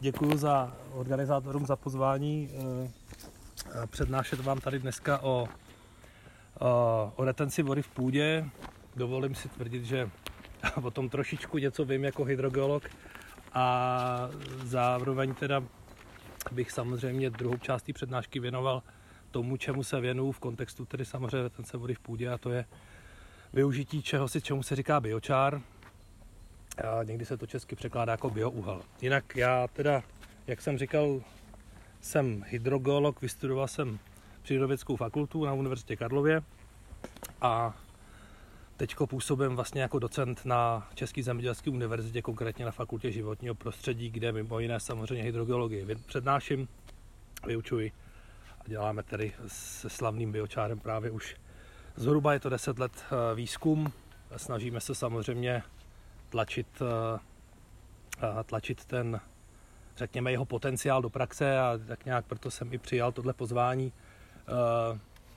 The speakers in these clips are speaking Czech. Děkuji za organizátorům za pozvání přednášet vám tady dneska o retenci vody v půdě. Dovolím si tvrdit, že o tom trošičku něco vím jako hydrogeolog a zároveň teda bych samozřejmě druhou část té přednášky věnoval tomu, čemu se věnuju v kontextu tedy samozřejmě retence vody v půdě, a to je využití čemu se říká biochar. A někdy se to česky překládá jako bioúhel. Jinak já teda, jak jsem říkal, jsem hydrogeolog, vystudoval jsem přírodovědskou fakultu na Univerzitě Karlově a teďko působím vlastně jako docent na České zemědělské univerzitě, konkrétně na fakultě životního prostředí, kde mimo jiné samozřejmě hydrogeologii přednáším, vyučuji a děláme tedy se slavným biochárem právě už zhruba je to 10 let výzkum. Snažíme se samozřejmě tlačit ten, řekněme, jeho potenciál do praxe a tak nějak proto jsem i přijal tohle pozvání,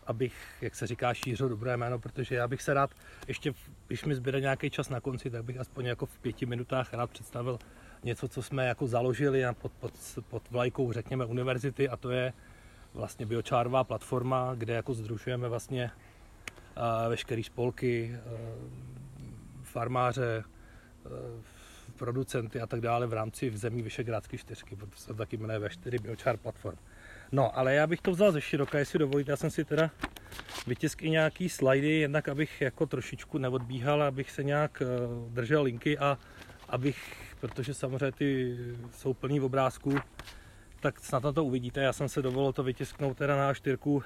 abych, jak se říká, šířil dobré jméno, protože já bych se rád, ještě když mi zbyde nějaký čas na konci, tak bych aspoň jako v 5 minutách rád představil něco, co jsme jako založili pod vlajkou, řekněme, univerzity, a to je vlastně biocharová platforma, kde jako sdružujeme vlastně veškeré spolky, farmáře, producenty a tak dále v rámci zemí Vyšegrádské čtyřky, protože se taky jmenuje V4 Biochar Platform. No, ale já bych to vzal ze široka, jestli dovolíte. Já jsem si teda vytiskl i nějaký slidy, jednak abych jako trošičku neodbíhal, abych se nějak držel linky a abych, protože samozřejmě ty jsou plný obrázků, tak snad na to uvidíte. Já jsem se dovolil to vytisknout teda na A4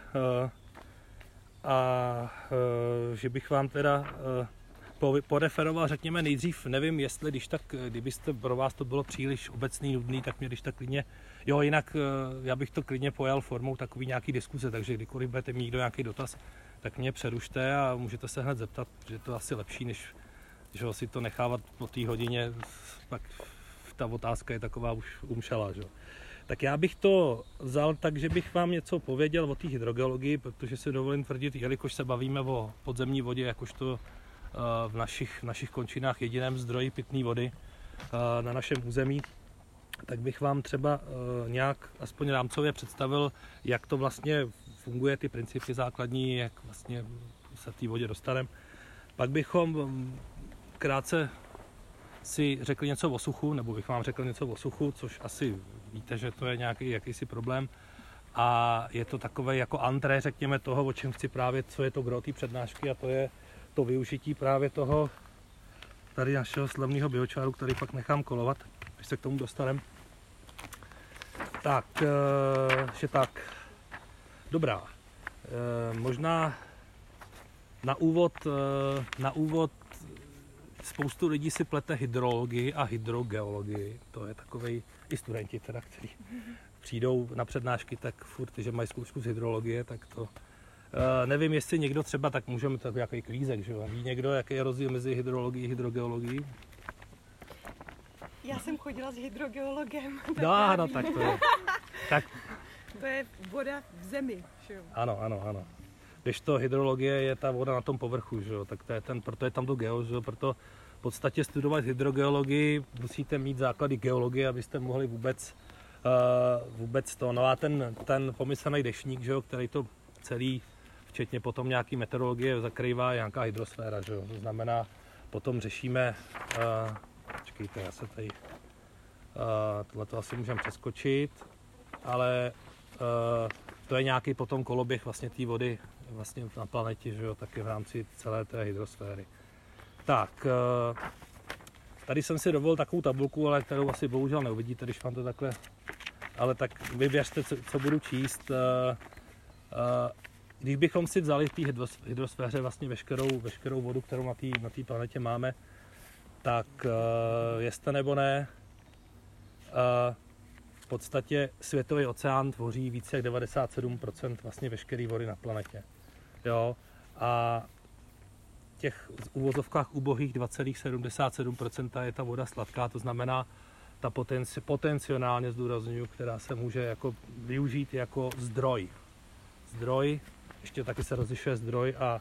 že bych vám teda poreferoval, řekněme, nejdřív, nevím, jestli, když tak, kdybyste pro vás to bylo příliš obecný, nudný, tak mě když tak klidně, jo, jinak já bych to klidně pojal formou takový nějaký diskuze, takže kdykoliv budete mít někdo nějaký dotaz, tak mě přerušte a můžete se hned zeptat, že je to asi lepší, než že si to nechávat po té hodině, pak ta otázka je taková už umšelá, že? Tak já bych to vzal tak, že bych vám něco pověděl o té hydrogeologii, protože si dovolím tvrdit, jelikož se bavíme o podzemní vodě, jakožto v našich končinách jediném zdroji pitné vody na našem území, tak bych vám třeba nějak aspoň rámcově představil, jak to vlastně funguje, ty principy základní, jak vlastně se té vodě dostaneme. Pak bychom krátce si řekli něco o suchu, nebo bych vám řekl něco o suchu, což asi víte, že to je nějaký jakýsi problém. A je to takové jako antré, řekněme, toho, o čem chci právě, co je to gro té přednášky, a to je to využití právě toho tady našeho slavného biocharu, který pak nechám kolovat, až se k tomu dostaneme. Tak, že tak. Dobrá. Možná na úvod spoustu lidí si plete hydrologii a hydrogeologii. To je takovej, i studenti teda, kteří přijdou na přednášky, tak furt, že mají zkoušku z hydrologie, tak to nevím, jestli někdo třeba, tak můžeme takový jaký kvízek, že jo? Ví někdo, jaký je rozdíl mezi hydrologií a hydrogeologií? Já jsem chodila s hydrogeologem. No, tak to je. Tak. To je voda v zemi, že jo? Ano. Když to hydrologie je ta voda na tom povrchu, že jo? Tak to je ten, proto je tam to geo, že jo? Proto v podstatě studovat hydrogeologii musíte mít základy geologie, abyste mohli vůbec to. No a ten pomyslný dešník, že jo, který to celý včetně potom nějaký meteorologie zakrývá nějaká hydrosféra, že jo? To znamená, potom řešíme, počkejte, já se tady, tohleto asi můžeme přeskočit, ale to je nějaký potom koloběh vlastně té vody vlastně na planetě, že jo? Taky v rámci celé té hydrosféry. Tak, tady jsem si dovolil takovou tabulku, ale kterou asi bohužel neuvidíte, když vám to takhle, ale tak vyběřte, co budu číst. Když bychom si vzali v té hydrosféře vlastně veškerou vodu, kterou na té planetě máme, tak jestli nebo ne, v podstatě světový oceán tvoří více jak 97% vlastně veškeré vody na planetě. Jo? A těch v uvozovkách ubohých 2,77% je ta voda sladká, to znamená ta potenciálně, zdůraznuju, která se může jako využít jako zdroj. Zdroj, ještě taky se rozlišuje zdroj a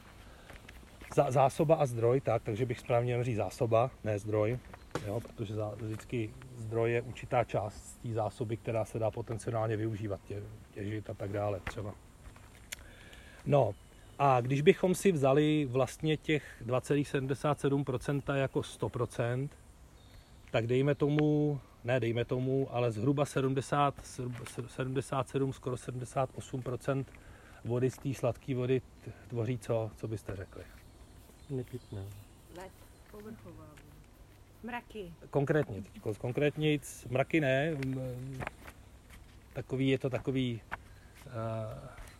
zásoba a zdroj, takže bych správně měl říct zásoba, ne zdroj, jo, protože vždycky zdroje, určitá část té zásoby, která se dá potenciálně využívat, těžit a tak dále třeba. No a když bychom si vzali vlastně těch 2,77% jako 100%, tak ale zhruba 77, skoro 78% vody z té sladké vody tvoří co byste řekli? Nepitná. Led, povrchová voda. Mraky. Konkrétnějc, mraky ne, takový je to takový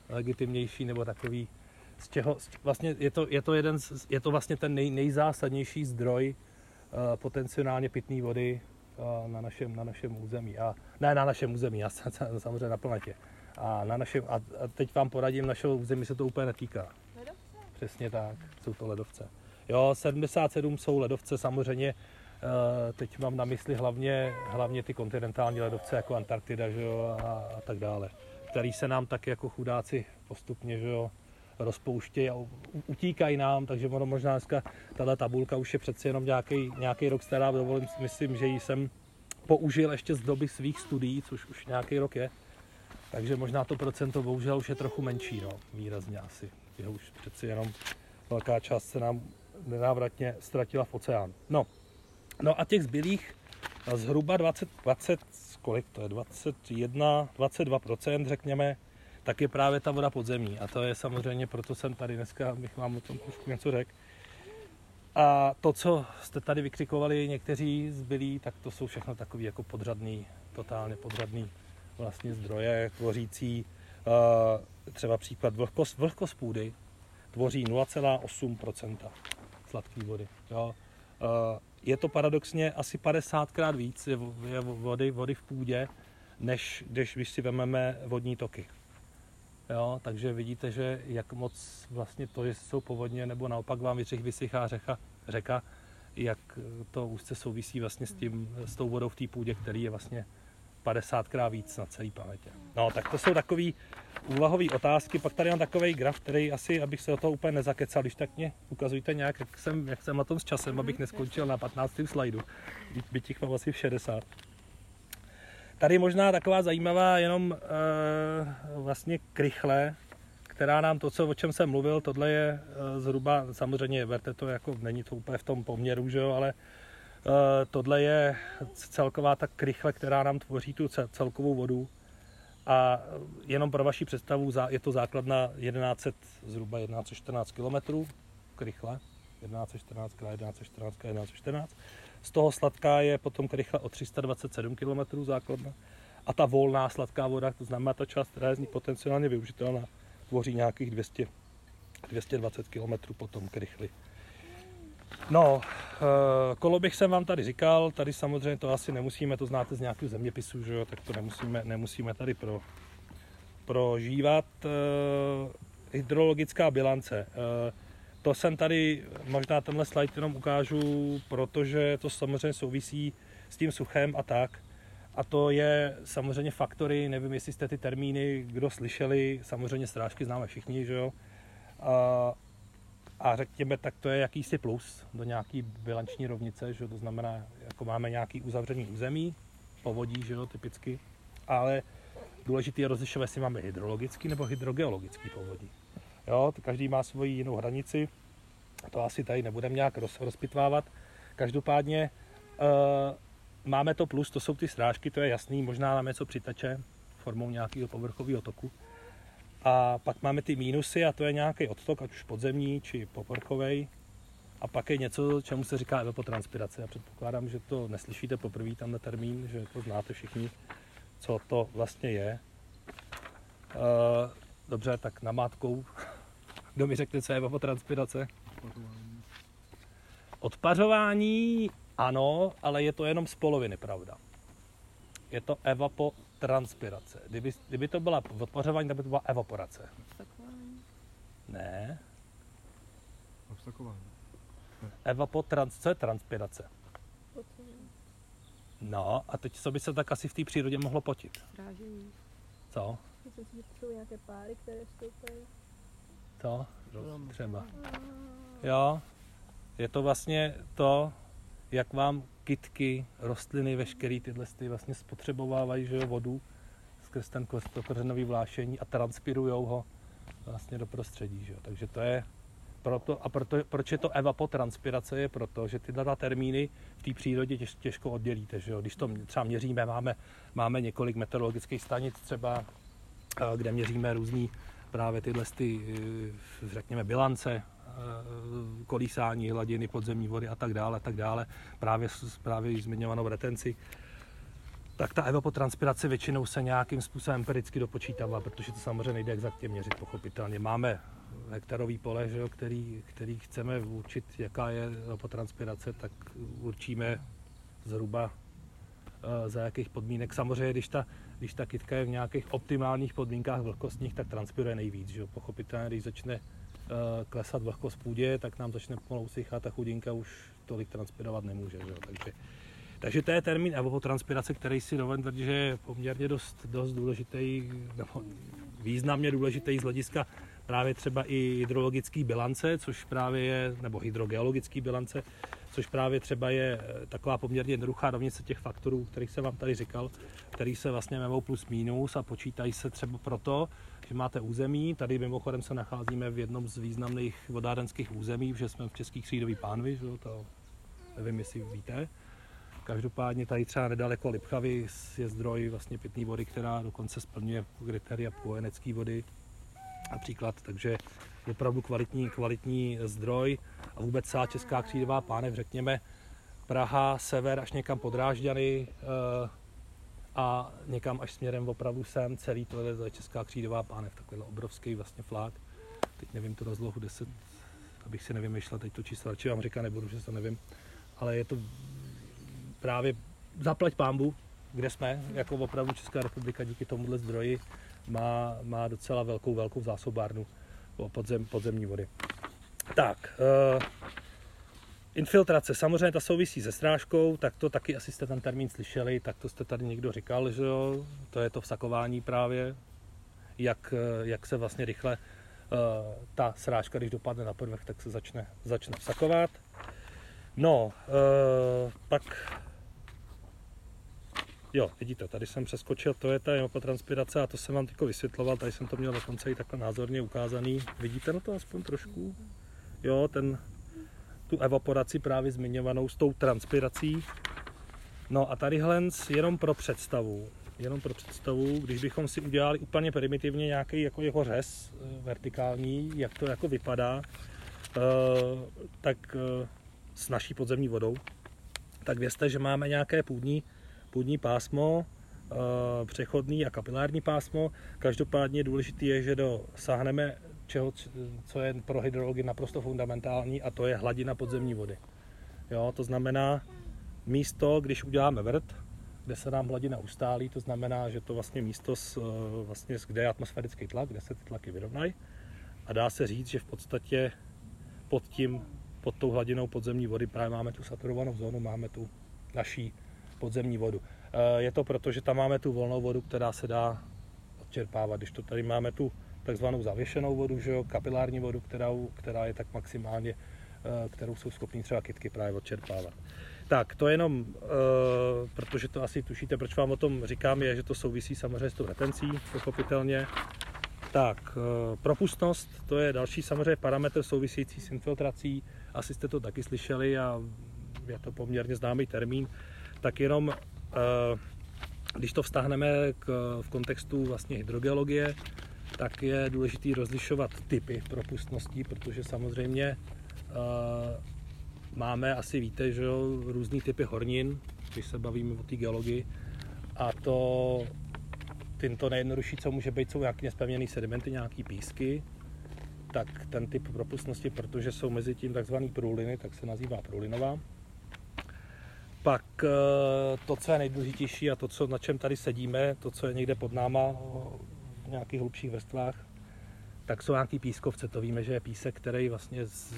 legitimnější, nebo takový, z čeho, vlastně je to vlastně ten nejzásadnější zdroj potenciálně pitné vody na našem území. A ne na našem území, a samozřejmě na planetě. A teď vám poradím, našeho území se to úplně netýká. Ledovce? Přesně tak, jsou to ledovce. Jo, 77 jsou ledovce, samozřejmě teď mám na mysli hlavně ty kontinentální ledovce jako Antarktida, že jo, a tak dále, který se nám tak jako chudáci postupně, že jo, rozpouštějí a utíkají nám, takže ono možná dneska tato tabulka už je přeci jenom nějaký rok stará, dovolím, myslím, že ji jsem použil ještě z doby svých studií, což už nějaký rok je, takže možná to procento bohužel už je trochu menší, no, výrazně asi, je už přeci jenom velká část se nám nenávratně ztratila v oceánu. No a těch zbylých zhruba 22%, řekněme, tak je právě ta voda podzemní. A to je samozřejmě, proto jsem tady dneska, abych vám o tom trošku něco řekl. A to, co jste tady vykřikovali někteří zbylí, tak to jsou všechno takový jako totálně podřadný vlastně zdroje, tvořící třeba příklad vlhkost půdy tvoří 0,8% sladké vody. Jo. Je to paradoxně asi 50krát víc je vody v půdě, než když si vezmeme vodní toky. Jo, takže vidíte, že jak moc vlastně to, že jsou povodně, nebo naopak vám vysychá řeka, jak to úzce souvisí vlastně s tou vodou v té půdě, který je vlastně 50krát víc na celý planetě. No, tak to jsou takový úvahové otázky. Pak tady mám takový graf, který asi, abych se do toho úplně nezakecal, když tak mě ukazujte nějak, jak jsem na tom s časem, abych neskončil na 15. slajdu. By těch mám asi v 60. Tady možná taková zajímavá jenom vlastně krychle, která nám o čem jsem mluvil, tohle je zhruba, samozřejmě verte to, jako není to úplně v tom poměru, že jo, ale tohle je celková ta krychle, která nám tvoří tu celkovou vodu. A jenom pro vaši představu, je to základna zhruba 1114 km krychle. 1114. Z toho sladká je potom krychle o 327 km základna. A ta volná sladká voda, to znamená ta část, která je z ní potenciálně využitelná, tvoří nějakých 220 km potom krychly. No, koloběh jsem vám tady říkal, tady samozřejmě to asi nemusíme, to znáte z nějakých zeměpisů, že jo, tak to nemusíme tady prožívat. Hydrologická bilance, to jsem tady, možná tenhle slide jenom ukážu, protože to samozřejmě souvisí s tím suchem a tak. A to je samozřejmě faktory, nevím, jestli jste ty termíny, kdo slyšeli, samozřejmě srážky známe všichni, že jo. A řekněme, tak to je jakýsi plus do nějaký bilanční rovnice, že to znamená, jako máme nějaký uzavřený území, povodí, že jo, typicky, ale důležité je rozlišovat, jestli máme hydrologický nebo hydrogeologický povodí. Jo, to každý má svoji jinou hranici, to asi tady nebudeme nějak rozpitvávat. Každopádně máme to plus, to jsou ty srážky, to je jasný, možná nám něco přitače formou nějakého povrchového toku. A pak máme ty mínusy a to je nějaký odtok, ať už podzemní či povrchovej. A pak je něco, čemu se říká evapotranspirace. Já předpokládám, že to neslyšíte poprvé tenhle termín, že to znáte všichni, co to vlastně je. Dobře, tak namátkou. Kdo mi řekne, co je evapotranspirace? Odpařování, ano, ale je to jenom z poloviny, pravda. Je to evapotranspirace. Kdyby to byla odpařování, tak by to byla evaporace. Obsakování? Ne. Obsakování? Ne. Co je transpirace? Potvání. No, a teď co by se tak asi v té přírodě mohlo potit? Strážení. Co? Myslím, že jsou nějaké páry, které vstoupají. To? Třeba. Jo. Je to vlastně to... jak vám kytky, rostliny, veškeré tyhle vlastně spotřebovávají, že jo, vodu skrz ten kořenový vlášení a transpirujou ho vlastně do prostředí, že jo. Takže to je proto, a proto, proč je to evapotranspirace, je proto, že tyhle dva termíny v té přírodě těžko oddělíte, že jo. Když to třeba měříme, máme několik meteorologických stanic třeba, kde měříme různý právě tyhle řekněme bilance, kolísání hladiny podzemní vody a tak dále, právě již zmiňovanou retenci, tak ta evapotranspirace většinou se nějakým způsobem empiricky dopočítává, protože to samozřejmě nejde exaktně měřit, pochopitelně. Máme hektarový pole, že jo, který chceme určit, jaká je evapotranspirace, tak určíme zhruba za jakých podmínek. Samozřejmě, když ta kytka je v nějakých optimálních podmínkách vlhkostních, tak transpiruje nejvíc, že jo, pochopitelně, když začne klesat vlhkost v půdě, tak nám začne pomalu usychat a chudinka už tolik transpirovat nemůže. Že? Takže to je termín evapotranspirace, který si dovedl tvrdit, že je poměrně dost důležitý, nebo významně důležitý z hlediska právě třeba i hydrologické bilance, což právě je, nebo hydrogeologické bilance, což právě třeba je taková poměrně jednoduchá rovnice těch faktorů, kterých jsem vám tady říkal, který se vlastně jmenou plus minus a počítají se třeba proto, že máte území. Tady mimochodem se nacházíme v jednom z významných vodárenských území, že jsme v České křídové pánvi, že to nevím, jestli víte. Každopádně tady třeba nedaleko Lipchavy je zdroj vlastně pitné vody, která dokonce splňuje kritéria pojenecké vody například, takže opravdu kvalitní zdroj a vůbec celá Česká křídová pánev, řekněme Praha, sever až někam pod Drážďany a někam až směrem opravdu sem, celý tohle je Česká křídová pánev, takovýhle obrovský vlastně flák, teď nevím tu rozlohu 10, abych si nevymýšlel teď to číslo, radši vám říkat nebudu, že to nevím, ale je to právě zaplať pánbu, kde jsme, jako opravdu Česká republika díky tomuhle zdroji má docela velkou zásobárnu podzemní vody. Tak, infiltrace, samozřejmě ta souvisí se srážkou, tak to taky asi jste ten termín slyšeli, tak to jste tady někdo říkal, že jo, to je to vsakování právě, jak se vlastně rychle ta srážka, když dopadne na povrch, tak se začne vsakovat. No, pak, jo, vidíte, tady jsem přeskočil, to je ta evapotranspirace a to jsem vám teď vysvětloval, tady jsem to měl dokonce i takhle názorně ukázaný. Vidíte na to aspoň trošku? Jo, tu evaporaci právě zmiňovanou s tou transpirací. No a tadyhle jenom pro představu. Jenom pro představu, když bychom si udělali úplně primitivně nějaký jako jeho řez vertikální, jak to jako vypadá, tak s naší podzemní vodou, tak vězte, že máme nějaké půdní pásmo, přechodný a kapilární pásmo. Každopádně důležitý je, že dosáhneme čeho, co je pro hydrologii naprosto fundamentální, a to je hladina podzemní vody. Jo, to znamená místo, když uděláme vrt, kde se nám hladina ustálí, to znamená, že to vlastně místo, kde je atmosférický tlak, kde se ty tlaky vyrovnají, a dá se říct, že v podstatě pod tou hladinou podzemní vody právě máme tu saturovanou zónu, máme tu naší podzemní vodu. Je to proto, že tam máme tu volnou vodu, která se dá odčerpávat. Když to tady máme tu takzvanou zavěšenou vodu, že jo, kapilární vodu, která je tak maximálně, kterou jsou schopní třeba kytky právě odčerpávat. Tak to jenom, protože to asi tušíte, proč vám o tom říkám, je, že to souvisí samozřejmě s tou retencí, pochopitelně. Tak, propustnost, to je další samozřejmě parametr související s infiltrací. Asi jste to taky slyšeli a je to poměrně známý termín. Tak jenom, když to vztáhneme v kontextu vlastně hydrogeologie, tak je důležité rozlišovat typy propustností, protože samozřejmě máme, asi víte, že jo, různý typy hornin, když se bavíme o té geologii, a to nejjednodušší, co může být, jsou nějaké nespevněné sedimenty, nějaké písky, tak ten typ propustnosti, protože jsou mezi tím takzvané průliny, tak se nazývá průlinová. Pak to, co je nejdůležitější a to, na čem tady sedíme, to, co je někde pod náma v nějakých hlubších vrstvách, tak jsou nějaké pískovce. To víme, že je písek, který vlastně s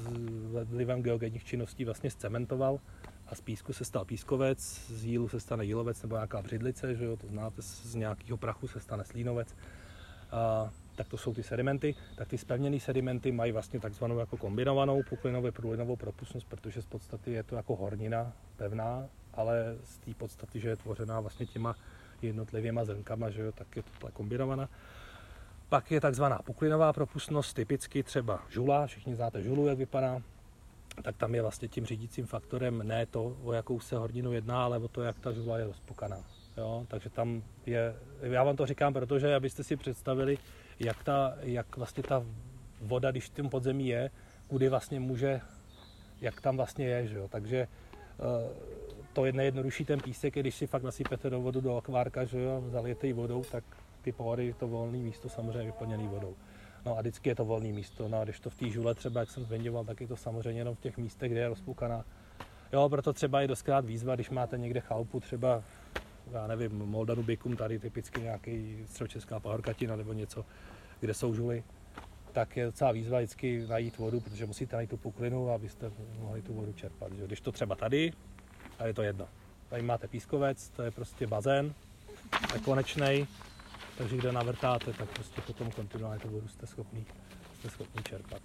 vlivem geogenních činností vlastně zcementoval a z písku se stal pískovec, z jílu se stane jílovec nebo nějaká břidlice, že jo, to znáte, z nějakého prachu se stane slínovec. Tak to jsou ty sedimenty, tak ty spevněné sedimenty mají vlastně takzvanou jako kombinovanou puklinově průlinovou propustnost, protože z podstaty je to jako hornina, pevná, ale z té podstaty, že je tvořená vlastně těma jednotlivýma zrnkama, že jo, tak je to kombinovaná. Pak je takzvaná puklinová propustnost, typicky třeba žula, všichni znáte žulu, jak vypadá, tak tam je vlastně tím řídícím faktorem ne to, o jakou se horninu jedná, ale o to, jak ta žula je rozpukaná. Jo, takže tam je, já vám to říkám, protože abyste si představili, jak vlastně ta voda, když v tom podzemí je, kudy vlastně může, jak tam vlastně je, že jo, takže to je nejjednodušší ten písek, když si fakt nasypete do vodu do akvárka, že jo, zalijete ji vodou, tak ty pohory, to volné místo samozřejmě vyplněné vodou. No a vždycky je to volné místo, no a když to v té žule třeba, jak jsem zmiňoval, tak je to samozřejmě jenom v těch místech, kde je rozpukaná. Jo, proto třeba je doskrát výzva, když máte někde chalupu třeba, já nevím, Moldanubikum, tady typicky nějaký středočeská pahorkatina nebo něco, kde jsou žuly, tak je docela výzva vždycky najít vodu, protože musíte najít tu puklinu, abyste mohli tu vodu čerpat. Že? Když to třeba tady je to jedno. Tady máte pískovec, to je prostě bazén, nekonečnej, takže kde navrtáte, tak prostě potom kontinuálně tu vodu jste schopni čerpat.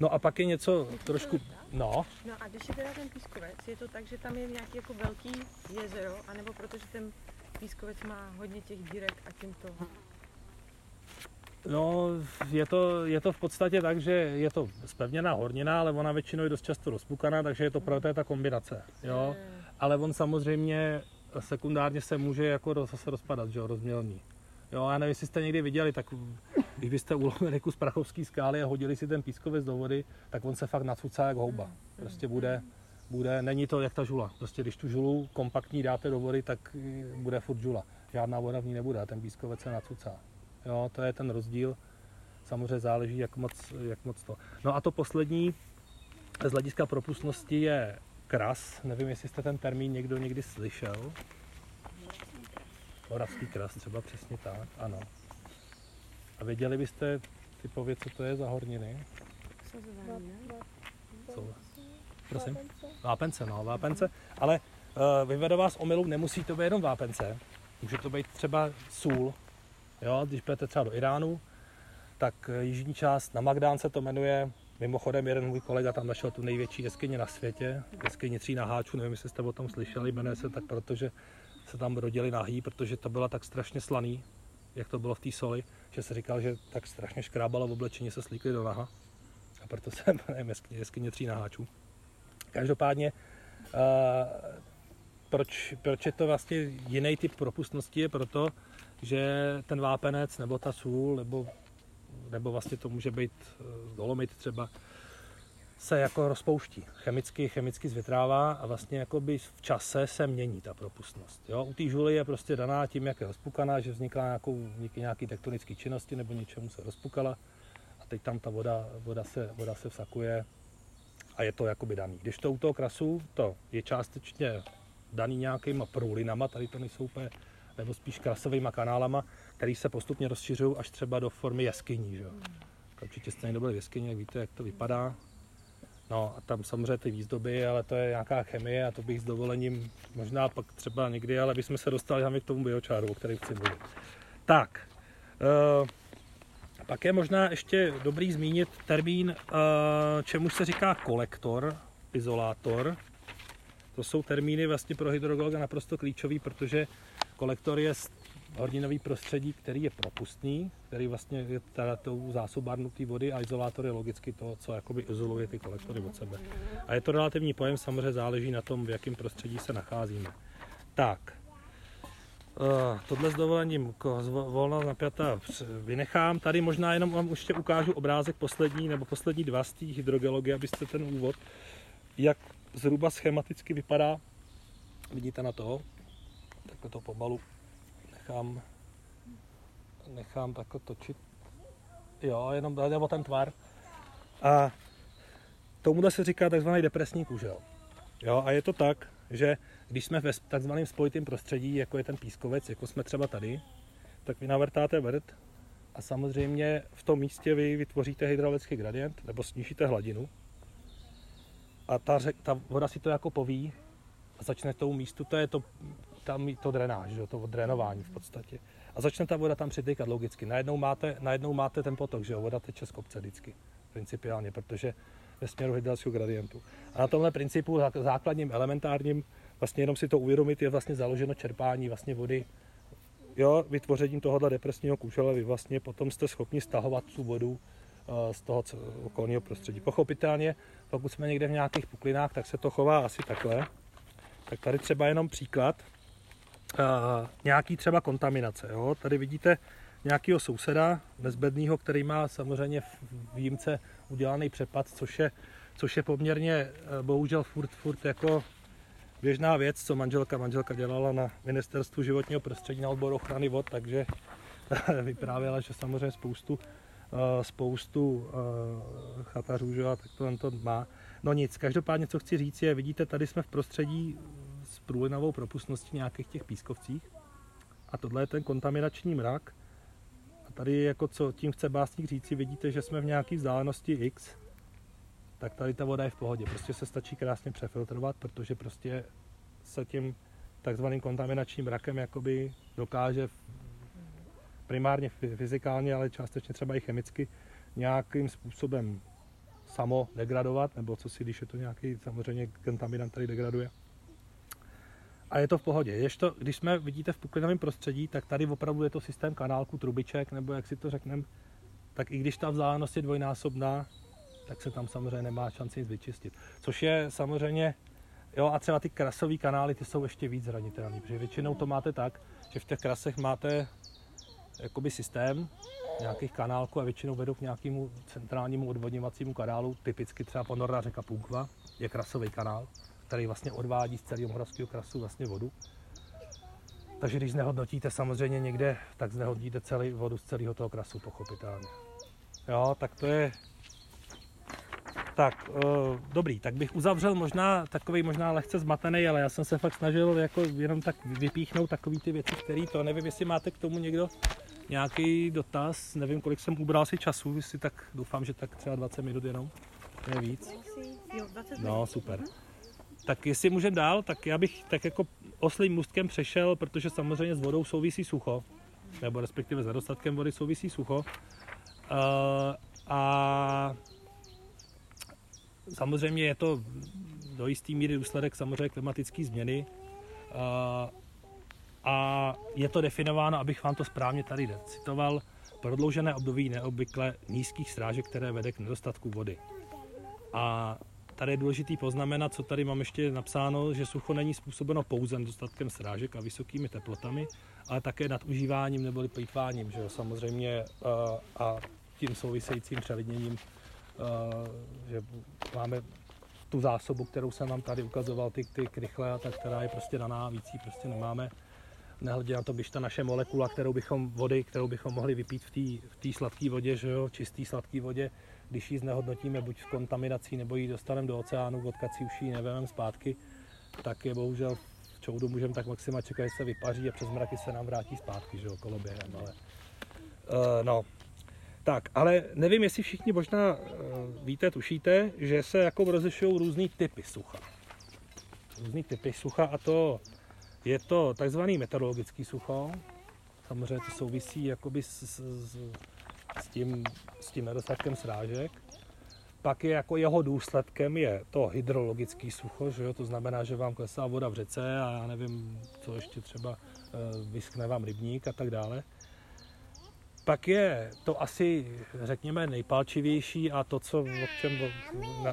No a pak je něco trošku... No a když je teda ten pískovec, je to tak, že tam je nějaký jako velký jezero, anebo protože ten pískovec má hodně těch dírek a tím to... No, je to v podstatě tak, že je to spevněná hornina, ale ona většinou je dost často rozpukaná, takže je to právě ta kombinace, jo. Ale on samozřejmě sekundárně se může jako zase rozpadat, že jo, rozmělní. Jo, já nevím, jestli jste někdy viděli, tak když byste ulovili kus prachovský skály a hodili si ten pískovec do vody, tak on se fakt nacucá jak houba. Prostě bude, není to jak ta žula. Prostě když tu žulu kompaktní dáte do vody, tak bude furt žula. Žádná voda v ní nebude a ten pískovec se nacucá. Jo, to je ten rozdíl, samozřejmě záleží, jak moc to. No a to poslední z hlediska propustnosti je kras. Nevím, jestli jste ten termín někdo někdy slyšel. Horavský kras třeba, přesně tak, ano. A věděli byste typově, co to je za horniny? Prosím? Vápence, no, vápence. Ale vyvede vás omylu, nemusí to být jenom vápence. Může to být třeba sůl. Jo, když půjdete třeba do Iránu, tak jižní část, na Magdán se to jmenuje, mimochodem jeden můj kolega tam našel tu největší jeskyni na světě, jeskyni tří naháčů, nevím, jestli jste o tom slyšeli, jmenuje se tak, protože se tam rodili nahý, protože to byla tak strašně slaný, jak to bylo v té soli, že se říkal, že tak strašně škrábalo v oblečení, se slíkli do naha, a proto se jmenuje jeskyně tří naháčů. Každopádně, proč je to vlastně jiný typ propustnosti, je proto, že ten vápenec nebo ta sůl nebo vlastně to může být dolomit třeba, se jako rozpouští, chemicky zvětrává a vlastně jakoby v čase se mění ta propustnost. Jo? U té žuly je prostě daná tím, jak je rozpukaná, že vznikla nějaký tektonické činnosti nebo něčemu se rozpukala a teď tam ta voda se vsakuje a je to jakoby daný. Když to u toho krasu, to je částečně daný nějakýma průlinama, tady to nejsou úplně, nebo spíš krasovými kanálama, které se postupně rozšiřují až třeba do formy jeskyní. Že? Určitě jste někdo byli v jeskyni, jak víte, jak to vypadá. No a tam samozřejmě ty výzdoby, ale to je nějaká chemie a to bych s dovolením možná pak třeba někdy, ale bychom se dostali k tomu biočáru, o kterém chci mluvit. Tak, pak je možná ještě dobrý zmínit termín, čemu se říká kolektor, izolátor. To jsou termíny vlastně pro hydrologa naprosto klíčový, protože kolektor je horninový prostředí, který je propustný, který vlastně je teda tou zásobárnou té vody a izolátor je logicky to, co jakoby izoluje ty kolektory od sebe. A je to relativní pojem, samozřejmě záleží na tom, v jakém prostředí se nacházíme. Tak, tohle s dovolením volna napjata vynechám. Tady možná jenom vám ještě ukážu obrázek poslední dva z té hydrogeologie, abyste ten úvod, jak zhruba schematicky vypadá, vidíte na toho. Takhle to pomalu nechám takhle točit, jo, jenom nebo ten tvar. A tomuhle se říká takzvaný depresní kužel. Jo, a je to tak, že když jsme ve takzvaném spojitém prostředí, jako je ten pískovec, jako jsme třeba tady, tak vy navrtáte vrt a samozřejmě v tom místě vy vytvoříte hydraulický gradient nebo snížíte hladinu a ta voda si to jako poví a začne tomu místu, to je to tam to drenáž, to odrenování v podstatě. A začne ta voda tam přitykat logicky. Najednou máte ten potok, že jo, voda teče z kopce vždycky, principiálně, protože ve směru hydrálského gradientu. A na tomhle principu základním, elementárním, vlastně jenom si to uvědomit, je vlastně založeno čerpání vlastně vody. Jo, vytvořením tohohle depresního kůžele vy vlastně potom jste schopni stahovat tu vodu z toho okolního prostředí. Pochopitelně, pokud jsme někde v nějakých puklinách, tak se to chová asi takhle. Tak tady třeba jenom příklad nějaký třeba kontaminace. Jo? Tady vidíte nějakého souseda bezbedného, který má samozřejmě v jímce udělaný přepad, což je poměrně bohužel furt jako běžná věc, co manželka dělala na ministerstvu životního prostředí na odboru ochrany vod, takže vyprávěla, že samozřejmě spoustu chatařů, že a tak to má. No nic, každopádně, co chci říct je, vidíte, tady jsme v prostředí s průlinovou propustností nějakých těch pískovcích a tohle je ten kontaminační mrak a tady jako co tím chce básník říci, vidíte, že jsme v nějaké vzdálenosti X, tak tady ta voda je v pohodě, prostě se stačí krásně přefiltrovat, protože prostě se tím takzvaným kontaminačním mrakem jakoby dokáže primárně fyzikálně, ale částečně třeba i chemicky nějakým způsobem samo degradovat, nebo co si, když je to nějaký samozřejmě kontaminant, který degraduje. A je to v pohodě. Ježto, když jsme, vidíte, v puklinovém prostředí, tak tady opravdu je to systém kanálku, trubiček, nebo jak si to řekneme, tak i když ta vzdálenost je dvojnásobná, tak se tam samozřejmě nemá šanci nic vyčistit. Což je samozřejmě, jo, a třeba ty krasové kanály, ty jsou ještě víc zranitelné, protože většinou to máte tak, že v těch krasech máte jakoby systém nějakých kanálků a většinou vedou k nějakému centrálnímu odvodňovacímu kanálu, typicky třeba ponorná řeka Punkva, je krasový kanál, který vlastně odvádí z celého Moravského krasu vlastně vodu. Takže když znehodnotíte samozřejmě někde, tak znehodnotíte celý vodu z celého toho krasu, pochopitelně. Jo, tak to je... Tak, dobrý, tak bych uzavřel možná takový lehce zmatený, ale já jsem se fakt snažil jako jenom tak vypíchnout takový ty věci, které to, nevím, jestli máte k tomu někdo nějaký dotaz, nevím, kolik jsem ubral si času, jestli tak doufám, že tak třeba 20 minut jenom, ne víc. No, super. Tak jestli můžeme dál, tak já bych tak jako oslým můstkem přešel, protože samozřejmě s vodou souvisí sucho, nebo respektive s nedostatkem vody souvisí sucho. A samozřejmě je to do jistý míry důsledek samozřejmě klimatické změny a je to definováno, abych vám to správně tady citoval, prodloužené období neobvykle nízkých srážek, které vede k nedostatku vody. A tady je důležitý poznamenat, co tady mám ještě napsáno, že sucho není způsobeno pouze nedostatkem srážek a vysokými teplotami, ale také nadužíváním neboli plýtváním, že jo, samozřejmě a tím souvisejícím přelidněním. Že máme tu zásobu, kterou jsem vám tady ukazoval, ty krychle, a ta, která je prostě daná, víc ji prostě nemáme. Nehledě na to, když ta naše molekula, kterou bychom mohli vypít v té sladké vodě, že jo, čisté sladké vodě, když ji znehodnotíme buď s kontaminací, nebo ji dostaneme do oceánu, odkud si už ji nevememe zpátky, tak je bohužel v čoudu můžeme tak maximálně čekat, že se vypaří a přes mraky se nám vrátí zpátky, že jo, koloběhem, ale no. Tak, ale nevím, jestli všichni možná víte, tušíte, že se jako rozlišují různý typy sucha. A to je to takzvaný meteorologický sucho. Samozřejmě to souvisí jakoby s tím nedostatkem srážek. Pak je jako jeho důsledkem je to hydrologický sucho, že jo? To znamená, že vám klesá voda v řece a já nevím, co ještě třeba vyschne vám rybník a tak dále. Pak je to asi, řekněme, nejpalčivější a to,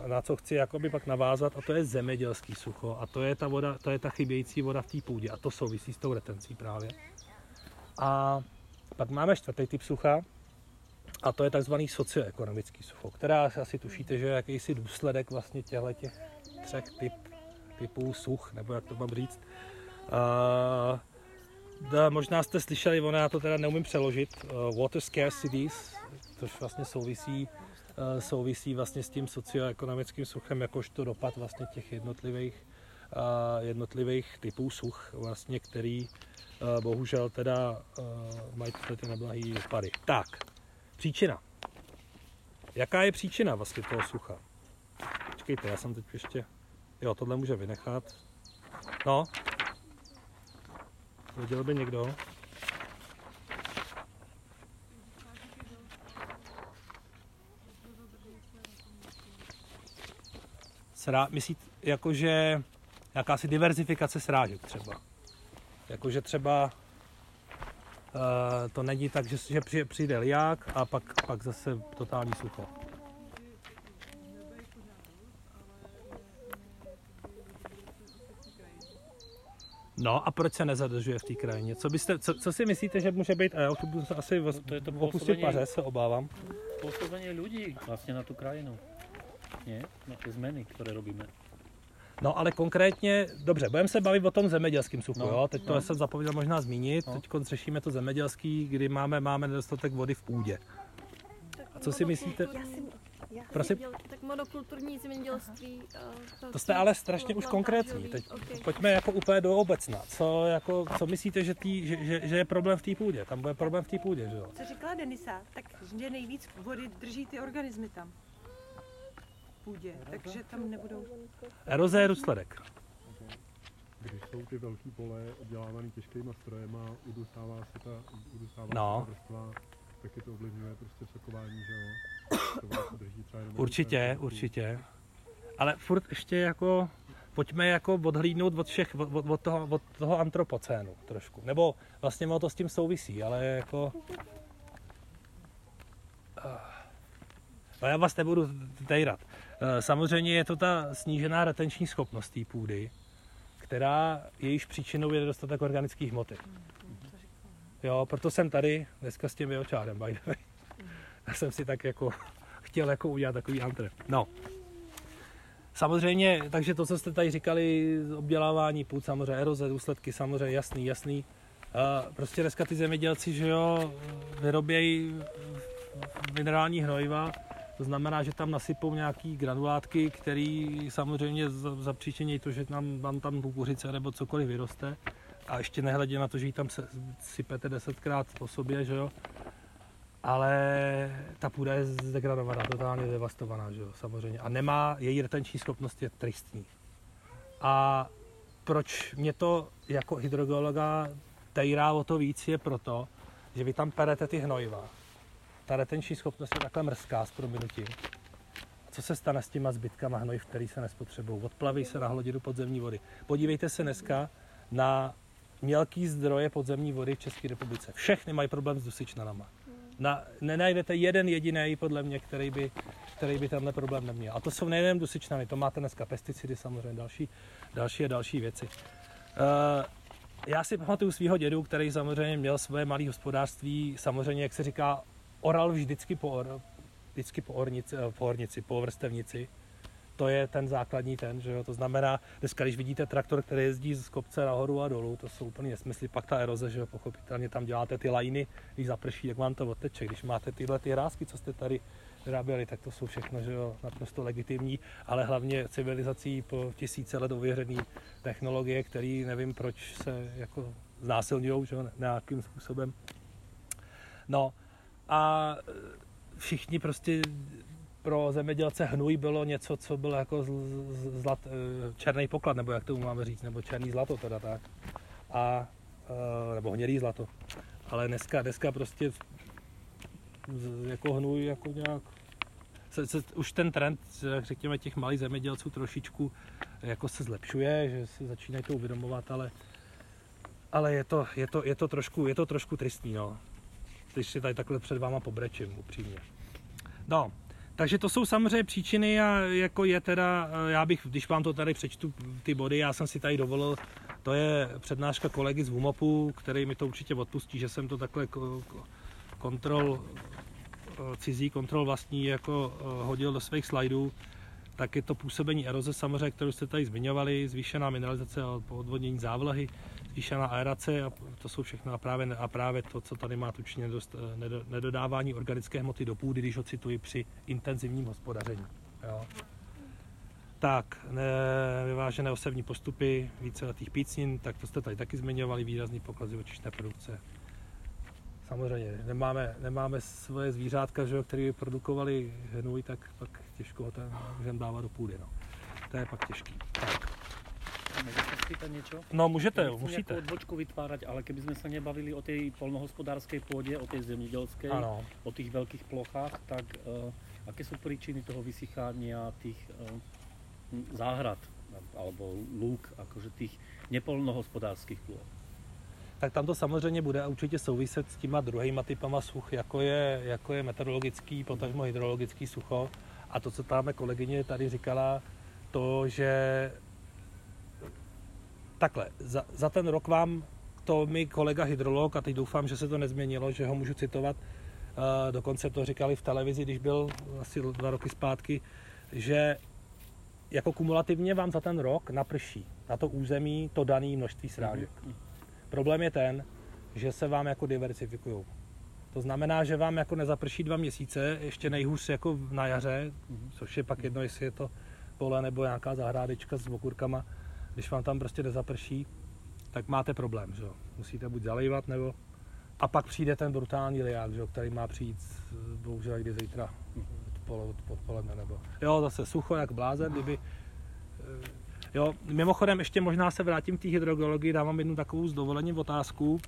na co chci jakoby pak navázat, a to je zemědělský sucho. A to je ta voda, to je ta chybějící voda v té půdě a to souvisí s tou retencí právě. A pak máme čtvrtý typ sucha a to je takzvaný socioekonomický sucho, která asi tušíte, že je jakýsi důsledek vlastně těchto třech typů such, nebo jak to mám říct. Možná jste slyšeli, ono já to teda neumím přeložit, water scarcities, což vlastně souvisí vlastně s tím socioekonomickým suchem, jakožto dopad vlastně těch jednotlivých typů such, vlastně, který bohužel teda mají ty neblahý dopady. Tak, příčina. Jaká je příčina vlastně toho sucha? Počkejte, já jsem teď ještě... Jo, tohle může vynechat. No. Věděl by někdo? myslí, jakože jakási diverzifikace srážek třeba. Jakože třeba to není tak, že přijde liják a pak zase totální sucho. No a proč se nezadržuje v té krajině? Co si myslíte, že může být? A já už budu asi opustit paře, se obávám. Působení lidí vlastně na tu krajinu. Ne? Na ty změny, které robíme. No ale konkrétně, dobře, budeme se bavit o tom zemědělském suchu, jo? Teď to jsem zapomněl možná zmínit. No. Teď řešíme to zemědělský, kdy máme nedostatek vody v půdě. A co si myslíte? Prosím? Tak monokulturní zemědělství. To jste ale strašně už konkrétní. Teď pojďme jako úplně do obecna. Co myslíte, že je problém v té půdě? Tam bude problém v té půdě, že jo? Co říkala Denisa, tak že nejvíc vody drží ty organismy tam. V půdě, takže tam nebudou... Eroze je důsledek. Když jsou ty velký pole obdělávané těžkýma strojema, udusává se ta vrstva, taky to ovlivňuje prostě vsakování, že jo? Určitě. Ale furt ještě jako, pojďme jako odhlídnout od toho antropocénu trošku. Nebo vlastně to s tím souvisí, ale jako... No já vás nebudu tejrat. Samozřejmě je to ta snížená retenční schopnost té půdy, která jejíž příčinou je nedostatek organických hmoty. Jo, proto jsem tady dneska s tím biochárem, by the way. Já jsem si tak jako chtěl jako udělat takový antre. No. Samozřejmě, takže to, co jste tady říkali, obdělávání půd, samozřejmě eroze, důsledky, samozřejmě jasný. Prostě dneska ty zemědělci, že jo, vyrobějí minerální hnojiva, to znamená, že tam nasypou nějaký granulátky, který samozřejmě zapříčinějí to, že nám tam kukuřice nebo cokoliv vyroste. A ještě nehledě na to, že ji tam sypete 10krát po sobě, že jo. Ale ta půda je zdegradovaná, totálně devastovaná, že jo, samozřejmě. A nemá, její retenční schopnost je tristní. A proč mě to jako hydrogeologa tejrá o to víc, je proto, že vy tam perete ty hnojiva. Ta retenční schopnost je takhle mrzká s prominutím. A co se stane s těma zbytkama hnojiv, který se nespotřebují? Odplaví se na hladinu podzemní vody. Podívejte se dneska na mělký zdroje podzemní vody v České republice. Všechny mají problém s dusičnanama. Nenajdete jeden jediný, podle mě, který by tenhle problém neměl. A to jsou nejen dusičnany, to máte dneska pesticidy, samozřejmě další věci. Já si pamatuju svého dědu, který samozřejmě měl svoje malé hospodářství, samozřejmě, jak se říká, oral vždycky po ornici, po vrstevnici. To je ten základní ten, že jo, to znamená, dneska, když vidíte traktor, který jezdí z kopce nahoru a dolů, to jsou úplně nesmysly, pak ta eroze, že jo, pochopitelně tam děláte ty lajny, když zaprší, jak vám to odteče, když máte tyhle hrázky, co jste tady vyráběli, tak to jsou všechno, že jo, naprosto legitimní, ale hlavně civilizací po tisíce let ověřený technologie, které nevím, proč se jako znásilňujou, že jo, nějakým způsobem. No a všichni prostě... Pro zemědělce hnůj bylo něco, co bylo jako černý poklad, nebo jak to máme říct, nebo černý zlato teda tak. Nebo hnědý zlato. Ale dneska prostě jako hnůj jako nějak... Už ten trend, řekněme, těch malých zemědělců trošičku jako se zlepšuje, že se začínají to uvědomovat, ale je to trošku tristní, no. Když si tady takhle před váma pobrečím, upřímně. No. Takže to jsou samozřejmě příčiny a jako je teda, já bych, když vám to tady přečtu ty body, já jsem si tady dovolil, to je přednáška kolegy z VUMOPu, který mi to určitě odpustí, že jsem to takhle kontrol vlastní jako hodil do svých slajdů, tak je to působení eroze samozřejmě, kterou jste tady zmiňovali, zvýšená mineralizace a odvodnění závlahy, zvýšená aerace a to jsou všechno a právě to, co tady má tučně nedodávání organické hmoty do půdy, když ho cituji při intenzivním hospodaření. Jo. Tak, nevyvážené osevní postupy víceletých pícnin, tak to jste tady taky zmiňovali, výrazný pokles živočišné produkce. Samozřejmě, nemáme svoje zvířátka, že jo, které by produkovali hnůj, tak pak těžko ho můžeme dávat do půdy. No. To je pak těžký. Tak. No můžete, jo, musíte. Nechci odbočku vytvárat, ale keby jsme se nebavili o té polnohospodářské půdě, o té zemědělské, o těch velkých plochách, tak jaké jsou příčiny toho vysychání a těch záhrad alebo lúk, akože tých nepolnohospodárských plôch. Tak tam to samozřejmě bude určitě souviset s těma druhýma typama such, jako je meteorologický, potažmo hydrologický sucho. A to, co tam kolegyně tady říkala, to, že takhle, za ten rok vám to mi kolega hydrolog, a teď doufám, že se to nezměnilo, že ho můžu citovat, dokonce to říkali v televizi, když byl asi 2 roky zpátky, že jako kumulativně vám za ten rok naprší na to území to dané množství srážek. Problém je ten, že se vám jako diversifikují. To znamená, že vám jako nezaprší 2 měsíce, ještě nejhůř jako na jaře, což je pak jedno, jestli je to pole nebo nějaká zahrádečka s okurkama. Když vám tam prostě nezaprší, tak máte problém, že? Musíte buď zalejvat, nebo... A pak přijde ten brutální liják, že? Který má přijít, bohužel, kdy zítra odpoledne, nebo... Jo, zase sucho jak blázen, kdyby... Jo, mimochodem ještě možná se vrátím k té hydrogeologii, dávám jednu takovou s dovolením otázku.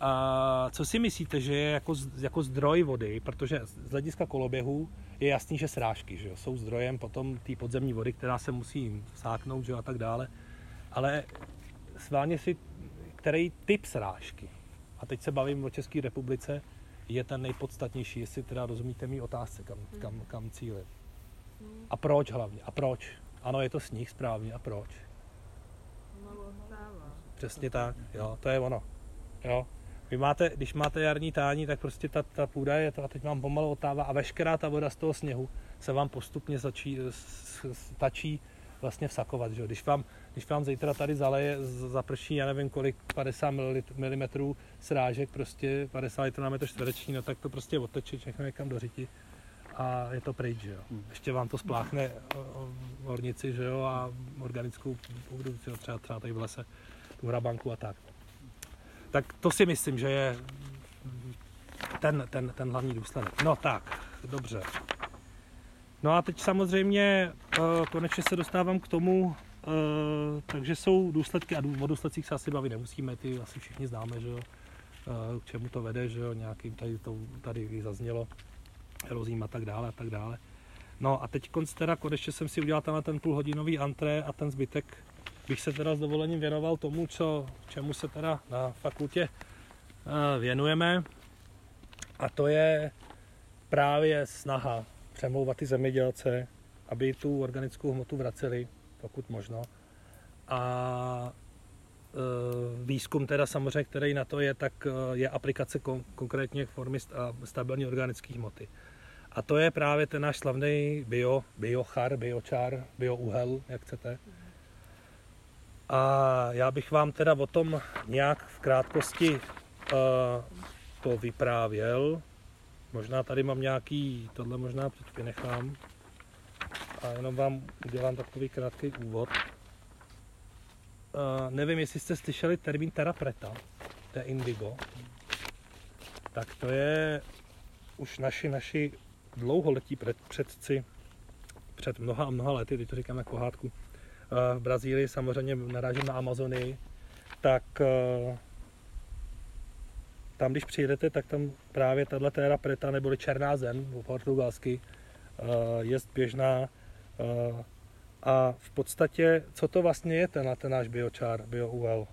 A co si myslíte, že je jako zdroj vody, protože z hlediska koloběhu je jasný, že srážky, že jo, jsou zdrojem potom té podzemní vody, která se musí sáknout, že jo, a tak dále. Ale schválně si, který typ srážky, a teď se bavím o České republice, je ten nejpodstatnější, jestli teda rozumíte mý otázce, kam cílit. A proč hlavně, a proč? Ano, je to sníh správně, a proč? Přesně tak, jo, to je ono. Jo. Vy máte, když máte jarní tání, tak prostě ta půda je to, a teď vám pomalu otává a veškerá ta voda z toho sněhu se vám postupně stačí vlastně vsakovat, že jo. Když vám zítra tady zaprší, já nevím kolik, 50 mm srážek, prostě 50 litrů na metr čtvereční, no tak to prostě otočí, všechno někam do řiti a je to pryč, že jo. Ještě vám to spláchne hornici, že jo, a organickou půdu, třeba tady v lese, tu hrabanku a tak. Tak to si myslím, že je ten hlavní důsledek. No tak, dobře. No a teď samozřejmě konečně se dostávám k tomu, takže jsou důsledky, a o důsledcích se asi bavit nemusíme, ty asi všichni známe, že jo, k čemu to vede, že jo, nějakým tady zaznělo, erozím a tak dále. No a teď teda konečně jsem si udělal tenhle ten půlhodinový antré a ten zbytek bych se teda s dovolením věnoval tomu, čemu se teda na fakultě věnujeme, a to je právě snaha přemlouvat ty zemědělce, aby tu organickou hmotu vraceli, pokud možno. A výzkum teda samozřejmě, který na to je, tak je aplikace konkrétně formy stabilní organické hmoty. A to je právě ten náš slavný biochar, biouhel, jak chcete. A já bych vám teda o tom nějak v krátkosti povyprávěl. Možná tady mám nějaký, tohle možná teď vynechám. A jenom vám udělám takový krátký úvod. Nevím, jestli jste slyšeli termín terra preta, to je indigo. Tak to je už naši dlouholetí předci, před mnoha a mnoha lety, teď to říkám jako hádku, v Brazílii, samozřejmě narážím na Amazonii, tak tam, když přijedete, tak tam právě tato terra preta, neboli černá zem, portugalsky, je běžná. A v podstatě, co to vlastně je ten náš biochar, biouhel?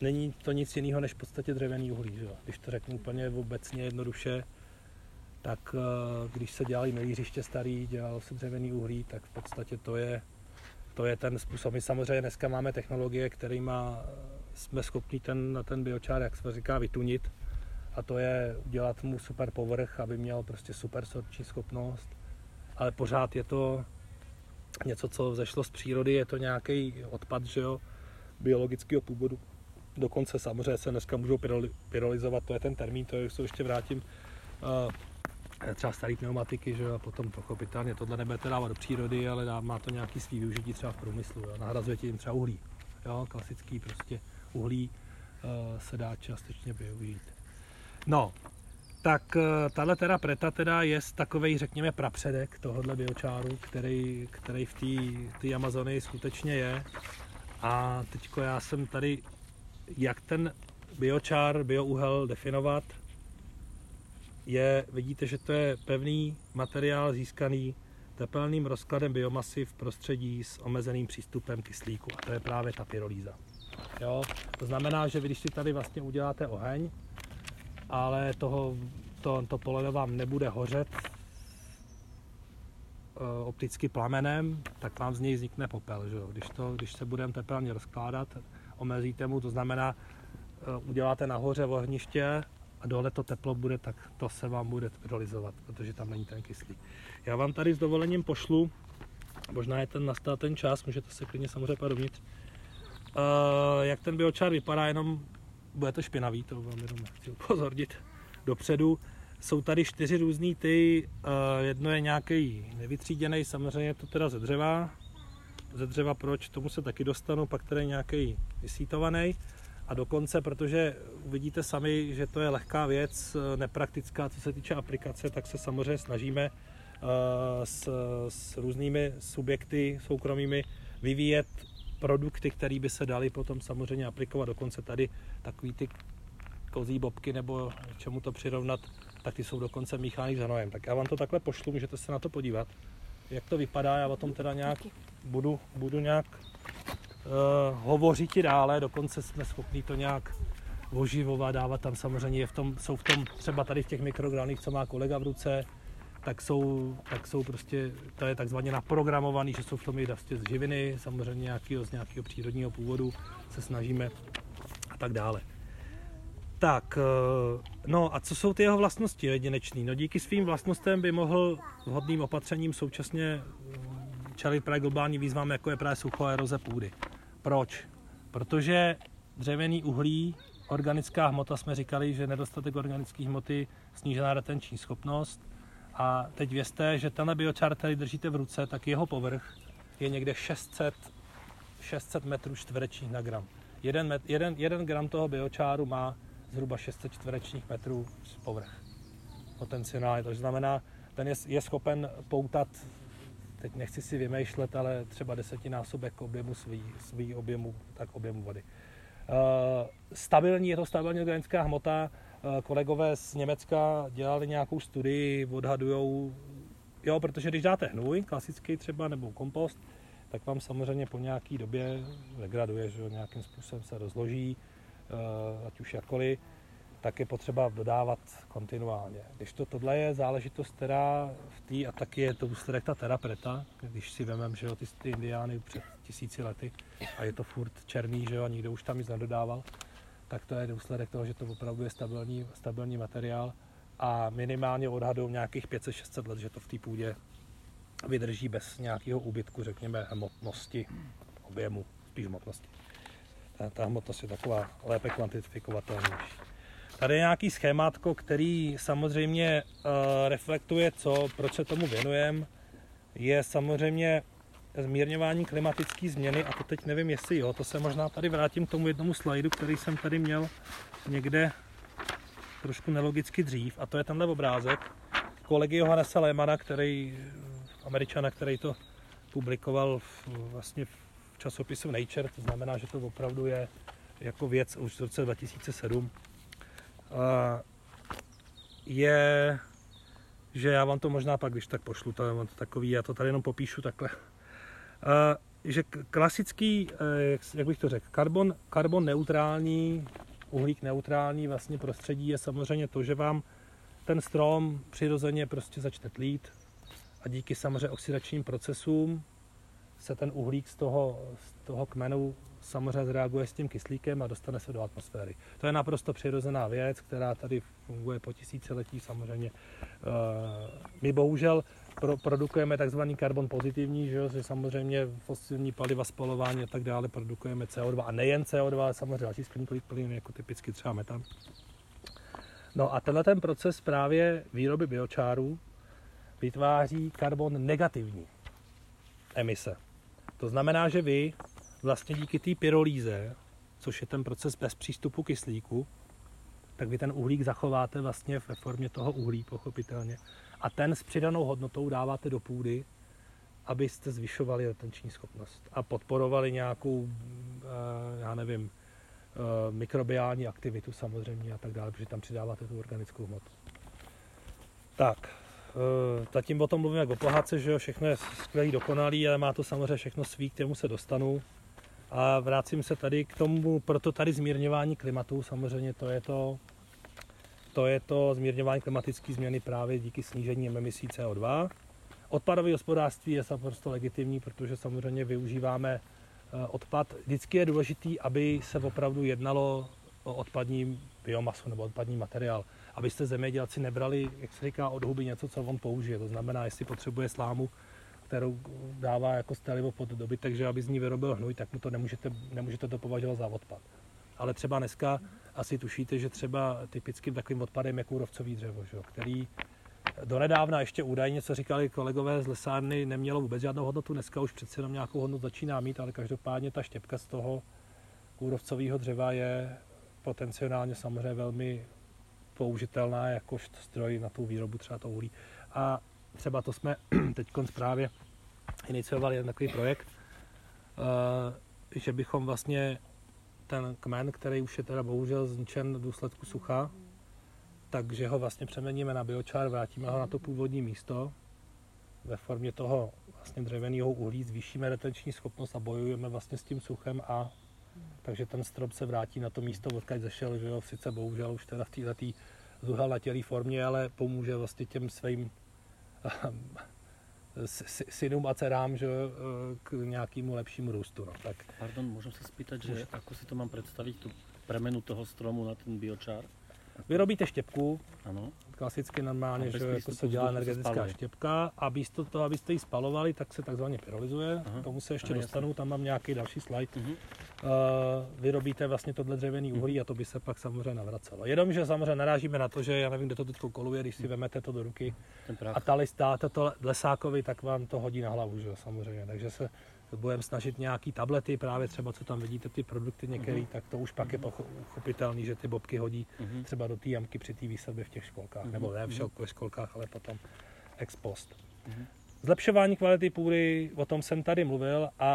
Není to nic jiného než v podstatě dřevěný uhlí, že? Když to řeknu úplně obecně jednoduše. Tak když se dělali mlýřiště starý, dělalo se dřevěný uhlí, tak v podstatě to je ten způsob. My samozřejmě dneska máme technologie, kterýma jsme schopni ten biochar, jak se říká, vytunit. A to je udělat mu super povrch, aby měl prostě super sorční schopnost. Ale pořád je to něco, co vzešlo z přírody, je to nějaký odpad, že jo, biologického původu. Dokonce samozřejmě se dneska můžou pyrolyzovat, to je ten termín, to je, se ještě vrátím. Třeba staré pneumatiky, že jo, a potom pochopitelně tohle nebudete dávat do přírody, ale má to nějaký svý využití třeba v průmyslu, jo. Nahrazujete jim třeba uhlí, jo, klasický prostě uhlí se dá částečně využít. No, tak tahle terra preta teda je takovej, řekněme, prapředek tohohle biochaaru, který v té Amazonii skutečně je. A teďko já jsem tady, jak ten biochar, biouhel definovat, vidíte, že to je pevný materiál získaný tepelným rozkladem biomasy v prostředí s omezeným přístupem kyslíku. A to je právě ta pyrolýza. Jo? To znamená, že vy, když si tady vlastně uděláte oheň, ale to poleno vám nebude hořet opticky plamenem, tak vám z něj vznikne popel. Že jo? Když se budeme tepelně rozkládat, omezíte mu, to znamená, uděláte nahoře ohniště a dole to teplo bude, tak to se vám bude pyrolyzovat, protože tam není ten kyslík. Já vám tady s dovolením pošlu, možná je nastal ten čas, můžete se klidně samozřejmě dovnitř, jak ten biochar vypadá, jenom bude to špinavý, to vám jenom chci upozornit dopředu. Jsou tady 4 různý ty, jedno je nějaký nevytříděný, samozřejmě to teda ze dřeva proč, tomu se taky dostanu, pak tady nějaký vysítovaný. A dokonce, protože uvidíte sami, že to je lehká věc, nepraktická, co se týče aplikace, tak se samozřejmě snažíme s různými subjekty soukromými vyvíjet produkty, které by se daly potom samozřejmě aplikovat. Dokonce tady takový ty kozí bobky, nebo čemu to přirovnat, tak ty jsou dokonce míchány s hnojem. Tak já vám to takhle pošlu, můžete se na to podívat, jak to vypadá. Já o tom teda nějak budu nějak hovořit i dále, dokonce jsme schopni to nějak oživovat, dávat tam samozřejmě, jsou v tom třeba tady v těch mikrogranulích, co má kolega v ruce, tak jsou prostě, to je takzvaně naprogramovaný, že jsou v tom i vlastně z živiny, samozřejmě z nějakého přírodního původu se snažíme a tak dále. Tak, no a co jsou ty jeho vlastnosti jedinečný? No díky svým vlastnostem by mohl vhodným opatřením současně čelit právě globální výzvám, jako je právě sucho a eroze půdy. Proč? Protože dřevěný uhlí, organická hmota, jsme říkali, že nedostatek organické hmoty, snížená retenční schopnost. A teď vězte, že tenhle biochar, který držíte v ruce, tak jeho povrch je někde 600 metrů čtverečních na gram. Jeden gram toho biocharu má zhruba 600 čtverečních metrů povrch potenciálně. To znamená, ten je schopen poutat, teď nechci si vymýšlet, ale třeba 10násobek objemu svý objemu, tak objemu vody. Je to stabilní organická hmota. Kolegové z Německa dělali nějakou studii, odhadujou, jo, protože když dáte hnůj, klasický třeba, nebo kompost, tak vám samozřejmě po nějaký době degraduje, že nějakým způsobem se rozloží, ať už jakkoliv, tak je potřeba dodávat kontinuálně. Když tohle je záležitost, která v té, a taky je to úsledek ta terapeta, když si vememe, že jo, ty indiány před 1000 lety a je to furt černý, že jo, a nikdo už tam nic nedodával, tak to je úsledek toho, že to opravdu je stabilní materiál a minimálně odhadou nějakých 500-600 let, že to v té půdě vydrží bez nějakého úbytku, řekněme, hmotnosti, objemu, spíš hmotnosti. Ta hmotnost je taková lépe kvantifikovatelnější. Tady je nějaký schémátko, který samozřejmě reflektuje, proč se tomu věnujeme. Je samozřejmě zmírňování klimatické změny a to teď nevím, jestli jo, to se možná tady vrátím k tomu jednomu slajdu, který jsem tady měl někde trošku nelogicky dřív, a to je tenhle obrázek kolegy Johannese Lehmana, Američana, který to publikoval vlastně v časopisu Nature, to znamená, že to opravdu je jako věc už v roce 2007. Je, že já vám to možná pak, když tak pošlu, já to tady jenom popíšu takhle, že klasický, jak bych to řekl, karbon neutrální, uhlík neutrální vlastně prostředí je samozřejmě to, že vám ten strom přirozeně prostě začne tlít a díky samozřejmě oxidačním procesům se ten uhlík z toho kmenu samozřejmě zreaguje s tím kyslíkem a dostane se do atmosféry. To je naprosto přirozená věc, která tady funguje po tisíciletí samozřejmě. My bohužel produkujeme takzvaný karbon pozitivní, že samozřejmě fosilní paliva, spalování a tak dále, produkujeme CO2 a nejen CO2, ale samozřejmě další skleníkový plyn, jako typicky třeba metan. No a tenhle ten proces právě výroby biochárů vytváří karbon negativní emise. To znamená, že vy vlastně díky té pyrolýze, což je ten proces bez přístupu kyslíku, tak vy ten uhlík zachováte vlastně ve formě toho uhlí, pochopitelně. A ten s přidanou hodnotou dáváte do půdy, abyste zvyšovali retenční schopnost a podporovali nějakou, já nevím, mikrobiální aktivitu samozřejmě a tak dále, protože tam přidáváte tu organickou hmotu. Tak, Zatím o tom mluvím jak o pohádce, že jo, všechno je skvělý, dokonalý, ale má to samozřejmě všechno svý, k tomu se dostanu. A vrátím se tady k tomu, proto tady zmírňování klimatu, samozřejmě to je to zmírňování klimatické změny právě díky snížení emisí CO2. Odpadové hospodářství je naprosto legitimní, protože samozřejmě využíváme odpad. Vždycky je důležitý, aby se opravdu jednalo o odpadní biomasu nebo odpadní materiál. Abyste zemědělci nebrali, jak se říká, od huby něco, co on použije. To znamená, jestli potřebuje slámu, kterou dává jako stelivo pod dobytek, takže aby z ní vyrobil hnůj, tak mu to nemůžete to považovat za odpad. Ale třeba dneska asi tušíte, že třeba typickým takovým odpadem je kůrovcový dřevo, že? Který donedávna ještě údajně, co říkali kolegové z lesárny, nemělo vůbec žádnou hodnotu. Dneska už přece jenom nějakou hodnotu začíná mít, ale každopádně ta štěpka z toho kůrovcového dřeva je potenciálně samozřejmě velmi použitelná jako stroj na tu výrobu třeba to uhlí. A třeba to jsme teď právě iniciovali jeden takový projekt, že bychom vlastně ten kmen, který už je teda bohužel zničen v důsledku sucha, takže ho vlastně přeměníme na biochar, vrátíme ho na to původní místo. Ve formě toho vlastně dřevěného uhlí zvýšíme retenční schopnost a bojujeme vlastně s tím suchem, a takže ten strop se vrátí na to místo, odkud zašel, že jo, sice bohužel už teda v této zuhelnatělé formě, ale pomůže vlastně těm svým synům a dcerám, že k nějakému lepšímu růstu. No. Tak. Pardon, můžu se spýtat, že ako si to mám představit, tu premenu toho stromu na ten biochar? Vyrobíte štěpku, ano. Klasicky normálně, že jako se dělá energetická štěpka, a místo toho, abyste ji spalovali, tak se takzvaně pyrolyzuje. Aha. Tomu se ještě dostanu, tam mám nějaký další slide. Vyrobíte vlastně tohle dřevěný uhlí a to by se pak samozřejmě navracelo. Jenomže samozřejmě narážíme na to, že já nevím, kde to teď koluje, když si vemete to do ruky a ta listáte to lesákovi, tak vám to hodí na hlavu, že samozřejmě. Takže se budeme snažit nějaký tablety, právě třeba co tam vidíte, ty produkty některé, tak to už pak je pochopitelný, že ty bobky hodí třeba do té jamky při té výsadbě v těch školkách, nebo ne ve školkách, ale potom ex post. Zlepšování kvality půdy, o tom jsem tady mluvil, a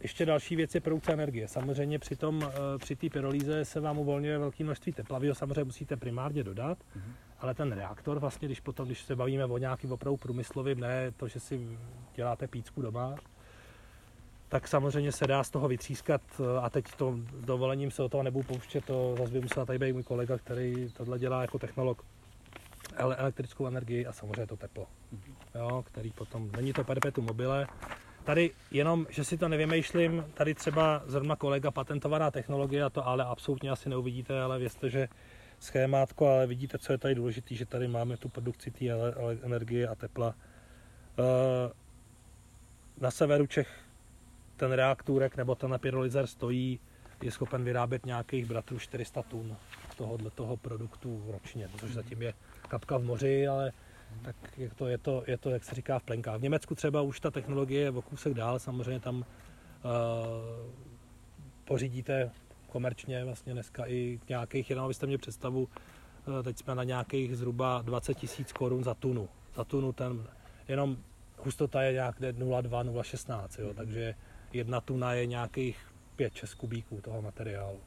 ještě další věc je produkce energie. Samozřejmě při té pyrolíze se vám uvolňuje velké množství tepla, vy ho samozřejmě musíte primárně dodat, ale ten reaktor vlastně, když se bavíme o nějakým opravdu průmyslovým, ne to, že si děláte pícku doma, tak samozřejmě se dá z toho vytřískat, a teď to dovolením se o toho nebudu pouštět, to zase by musel tady být můj kolega, který tohle dělá jako technolog, elektrickou energii a samozřejmě to teplo, jo, který potom, není to perpetuum mobile. Tady jenom, že si to nevymýšlím, tady třeba zrovna kolega patentovaná technologie, a to ale absolutně asi neuvidíte, ale vězte, že schémátko, ale vidíte, co je tady důležité, že tady máme tu produkci té energie a tepla. Na severu Čech ten reaktůrek nebo ten pyrolyzer stojí, je schopen vyrábět nějakých bratrů 400 tun tohoto produktu ročně, což zatím je kapka v moři, ale tak je to, jak se říká, v plenkách. V Německu třeba už ta technologie je o kousek dál, samozřejmě tam pořídíte komerčně vlastně dneska i nějakých, jenom abyste měli představu, teď jsme na nějakých zhruba 20 000 korun za tunu. Za tunu ten, jenom hustota je nějak 0,2-0,16, takže jedna tuna je nějakých 5-6 kubíků toho materiálu.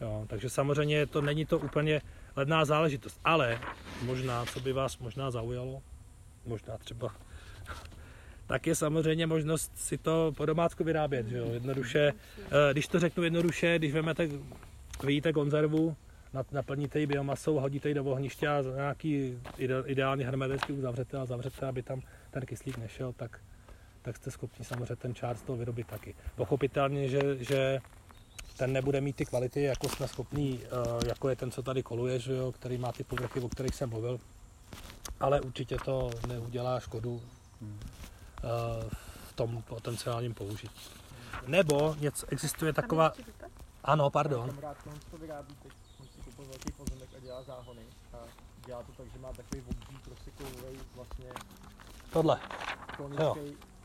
Jo, takže samozřejmě to není to úplně ledná záležitost, ale možná, co by vás možná zaujalo, možná třeba, tak je samozřejmě možnost si to po domácku vyrábět, že jo, jednoduše, když to řeknu jednoduše, když vyjíte konzervu, naplníte ji biomasou, hodíte ji do ohniště a nějaký ideálně hermeticky uzavřete a zavřete, aby tam ten kyslík nešel, tak jste schopni samozřejmě ten čár z toho vyrobit taky. Pochopitelně, že ten nebude mít ty kvality, jako jsme schopní, jako je ten, co tady koluje, že jo, který má ty povrchy, o kterých jsem mluvil, ale určitě to neudělá škodu v tom potenciálním použití. Nebo něco, existuje taková... Ano, pardon. To vyrábí, teď koupil velký pozemek a dělá záhony. A dělá to tak, že má takový obří prosekovej vlastně... Tohle.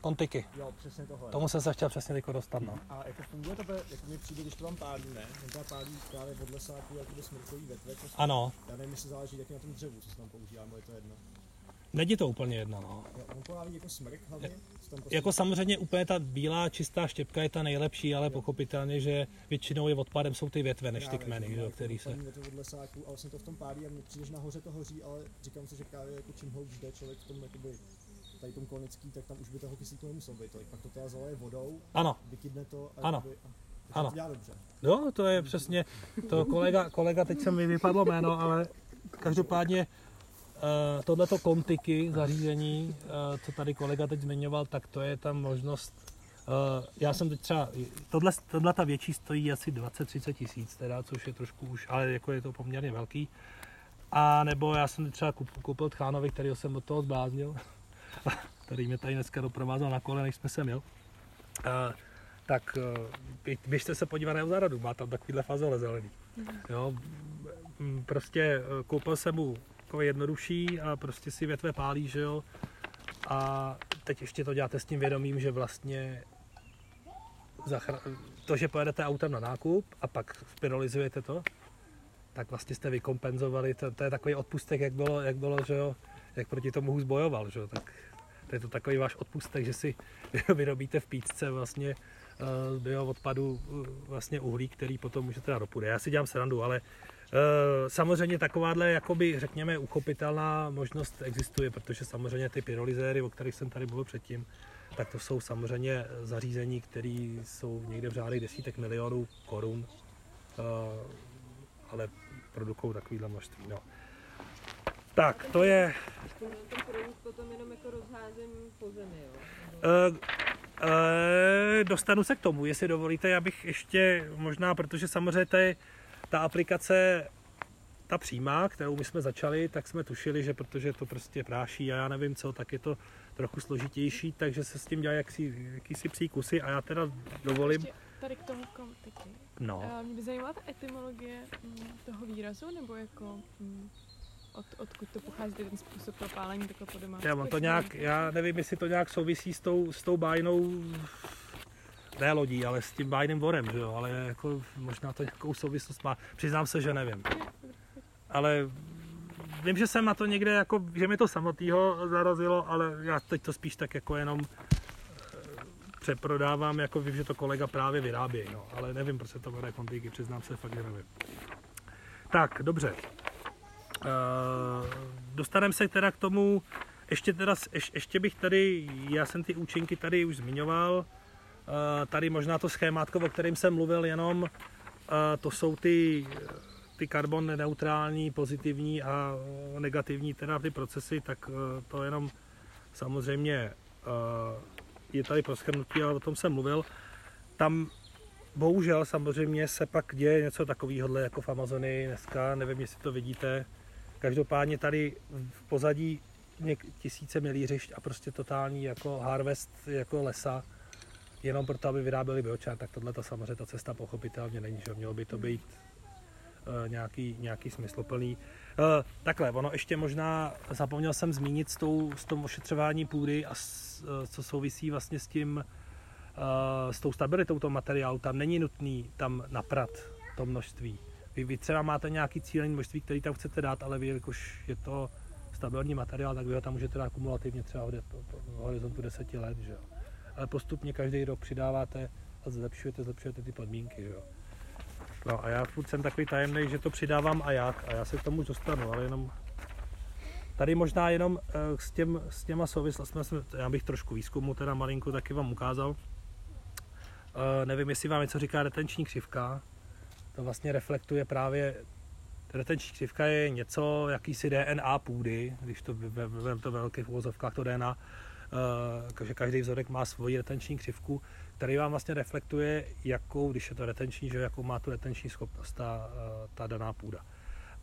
Kontiky. Jo, přesně tohle. Tomu jsem se chtěl přesně teďko dostat, no. A jako funguje to, jako mi přijde, když to vám pálí, ne? On to pálí právě od lesáků, jako do smrkový větve. Ano. Já nevím, jestli záleží taky na tom dřevu, co se tam používá, ale je to jedno. Není to úplně jedno, no. Jako smrk hlavně? Jako samozřejmě úplně ta bílá čistá štěpka je ta nejlepší, ale pochopitelně, že většinou je odpadem jsou ty větve než ty kmeny, že jo, který se... od lesáků a vlastně to v tom pálí a mě přijdeš nahoře to hoří, ale říkám si, že právě jako čím hloubš jde člověk v tom jakoby tady tom konický, tak tam už by toho kyslíku nemusel být, pak to teda zaleje vodou, ano, vykydne to a jakoby... Ano, to dělá dobře. Jo, to je přesně, to kolega teď se mi vypadlo jméno, ale každopádně tohleto kontiky zařízení, co tady kolega teď zmiňoval, tak to je tam možnost, já jsem teď třeba, tohle ta větší stojí asi 20-30 tisíc teda, což je trošku už, ale jako je to poměrně velký. A nebo já jsem teď třeba koupil tchánovi, kterýho jsem od toho zbláznil, který mě tady dneska doprovázal na kole, než jsme sem jel. Tak běžte se podívat na jeho zahradu, má tam takovýhle fazole zelený. Jo, prostě koupil jsem mu takové jednodušší a prostě si větve pálí, že jo. A teď ještě to děláte s tím vědomím, že vlastně to, že pojedete autem na nákup a pak spiralizujete to, tak vlastně jste vykompenzovali, to je takový odpustek, jak bylo, že jo, jak proti tomu hůz bojoval, že jo, tak to je to takový váš odpustek, že si vyrobíte v pícce vlastně z bioodpadu vlastně uhlí, který potom můžete dát do půdy. Já si dělám srandu, ale samozřejmě takováhle, jakoby, řekněme, uchopitelná možnost existuje, protože samozřejmě ty pyrolizéry, o kterých jsem tady mluvil předtím, tak to jsou samozřejmě zařízení, které jsou někde v řádech desítek milionů korun, ale produkují takovýhle množství. No. Tak, to je... Potom jenom jako rozházení po zemi, jo? Dostanu se k tomu, jestli dovolíte, já bych ještě možná, protože samozřejmě ta aplikace, ta přímá, kterou my jsme začali, tak jsme tušili, že protože to prostě práší a já nevím co, tak je to trochu složitější, takže se s tím dělají jakýsi psí kusy a já teda dovolím... Tady k tomu kontiky. No. Mě by zajímala ta etymologie toho výrazu, nebo jako... Odkud to pochází ten způsob propálení takhle po domácku? Já nevím, jestli to nějak souvisí s tou bájnou, ne lodí, ale s tím bájným vorem, že jo, ale jako možná to nějakou souvislost má. Přiznám se, že nevím. Ale vím, že jsem na to někde, jako, že mi to samotného zarazilo, ale já teď to spíš tak jako jenom přeprodávám, jako vím, že to kolega právě vyrábí, no, ale nevím, proč se to jmenuje kontiky, přiznám se, fakt nevím. Tak, dobře. Dostaneme se teda k tomu, ještě bych tady, já jsem ty účinky tady už zmiňoval, tady možná to schémátko, o kterém jsem mluvil jenom, to jsou ty karbon neutrální, pozitivní a negativní teda ty procesy, tak to jenom samozřejmě je tady pro shrnutí, ale o tom jsem mluvil. Tam bohužel samozřejmě se pak děje něco takového jako v Amazonii dneska, nevím, jestli to vidíte. Každopádně tady v pozadí tisíce milířišť a prostě totální jako harvest jako lesa, jenom proto, aby vyráběli biochar, tak tohle samozřejmě ta cesta pochopitelně není, že mělo by to být nějaký smysluplný. Takhle, ono ještě možná, zapomněl jsem zmínit s tom ošetřování půdy a co souvisí vlastně s tím, s tou stabilitou toho materiálu, tam není nutný tam naprat to množství. Vy třeba máte nějaký cílený množství, který tam chcete dát, ale vy, jakož je to stabilní materiál, tak vy ho tam můžete dát kumulativně třeba v horizontu 10 let, že jo. Ale postupně každý rok přidáváte a zlepšujete ty podmínky, že jo. No a já furt jsem takový tajemný, že to přidávám a jak, a já se k tomu už dostanu, ale jenom... Tady možná jenom s těma souvislostmi, já bych trošku výzkumu teda malinko taky vám ukázal. Nevím, jestli vám něco říká retenční křivka. To vlastně reflektuje právě, retenční křivka je něco, jakýsi DNA půdy, když to ve velkých uvozovkách to DNA, že každý vzorek má svoji retenční křivku, který vám vlastně reflektuje, jakou, když je to retenční, že jakou má tu retenční schopnost ta daná půda.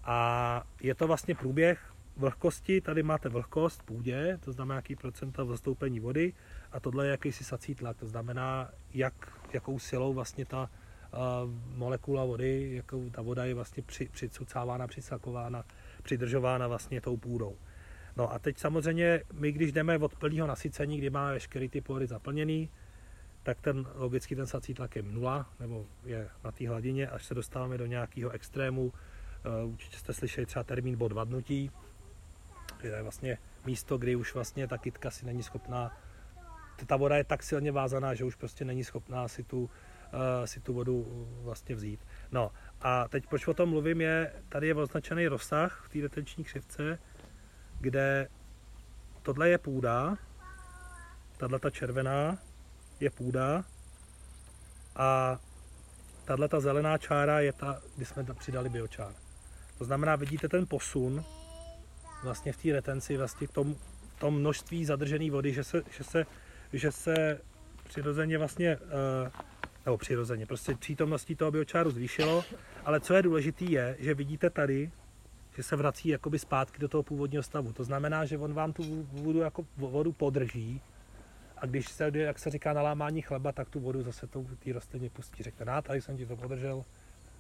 A je to vlastně průběh vlhkosti, tady máte vlhkost v půdě, to znamená jaký procenta zastoupení vody, a tohle je jakýsi sací tlak, to znamená, jakou silou vlastně ta molekula vody, jakou ta voda je vlastně přicucávána, přisakována, přidržována vlastně tou půdou. No a teď samozřejmě my, když jdeme od plného nasycení, kdy máme veškerý ty pory zaplněný, tak logicky ten sací tlak je nula, nebo je na té hladině, až se dostáváme do nějakého extrému. Určitě jste slyšeli třeba termín bod vadnutí, kde je vlastně místo, kdy už vlastně ta kytka si není schopná, ta voda je tak silně vázaná, že už prostě není schopná si tu vodu vlastně vzít. No a teď proč o tom mluvím je, tady je označený rozsah v té retenční křivce, kde tohle je půda, tato červená je půda a tato zelená čára je ta, kdy jsme přidali biočár. To znamená, vidíte ten posun vlastně v té retenci, vlastně v tom množství zadržené vody, že se přirozeně vlastně, nebo přirozeně, prostě přítomností toho biočáru zvýšilo, ale co je důležité je, že vidíte tady, že se vrací jakoby zpátky do toho původního stavu. To znamená, že on vám tu vodu, jako vodu podrží a když se, jak se říká, na lámání chleba, tak tu vodu zase té rostlině pustí. Řekne, ná, tady jsem ti to podržel,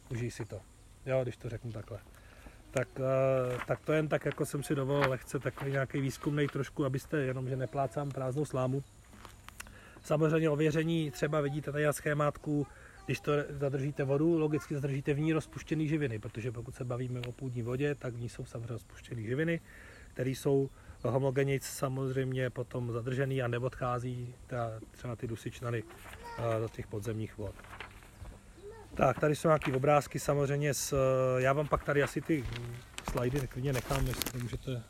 užij si to. Jo, když to řeknu takhle. Tak to jen tak, jako jsem si dovolil lehce takový nějaký výzkumnej trošku, abyste jenom, že neplácám prázdnou slámu. Samozřejmě ověření, třeba vidíte tady na schémátku, když to zadržíte vodu, logicky zadržíte v ní rozpuštěné živiny, protože pokud se bavíme o půdní vodě, tak v ní jsou samozřejmě rozpuštěné živiny, které jsou homogenně samozřejmě potom zadržené a neodchází třeba ty dusičnany do těch podzemních vod. Tak, tady jsou nějaké obrázky samozřejmě, já vám pak tady asi ty slajdy klidně nechám, jestli můžete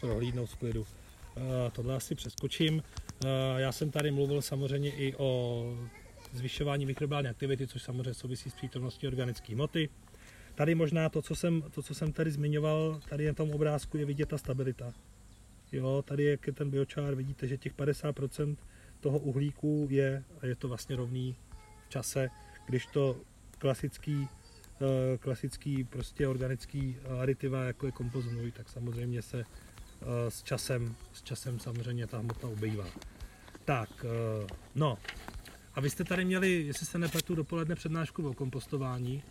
prohlídnout v klidu. Tohle asi přeskočím. Já jsem tady mluvil samozřejmě i o zvyšování mikrobiální aktivity, což samozřejmě souvisí s přítomností organické hmoty. Tady možná to, co jsem tady zmiňoval, tady na tom obrázku je vidět ta stabilita. Jo, tady je ten biochar, vidíte, že těch 50% toho uhlíku je to vlastně rovný v čase, když to klasický prostě organický aditiva, jako je kompost hnůj, tak samozřejmě se s časem samozřejmě ta hmota ubývá. Tak, no. A vy jste tady měli, jestli se nepletu, dopoledne přednášku o kompostování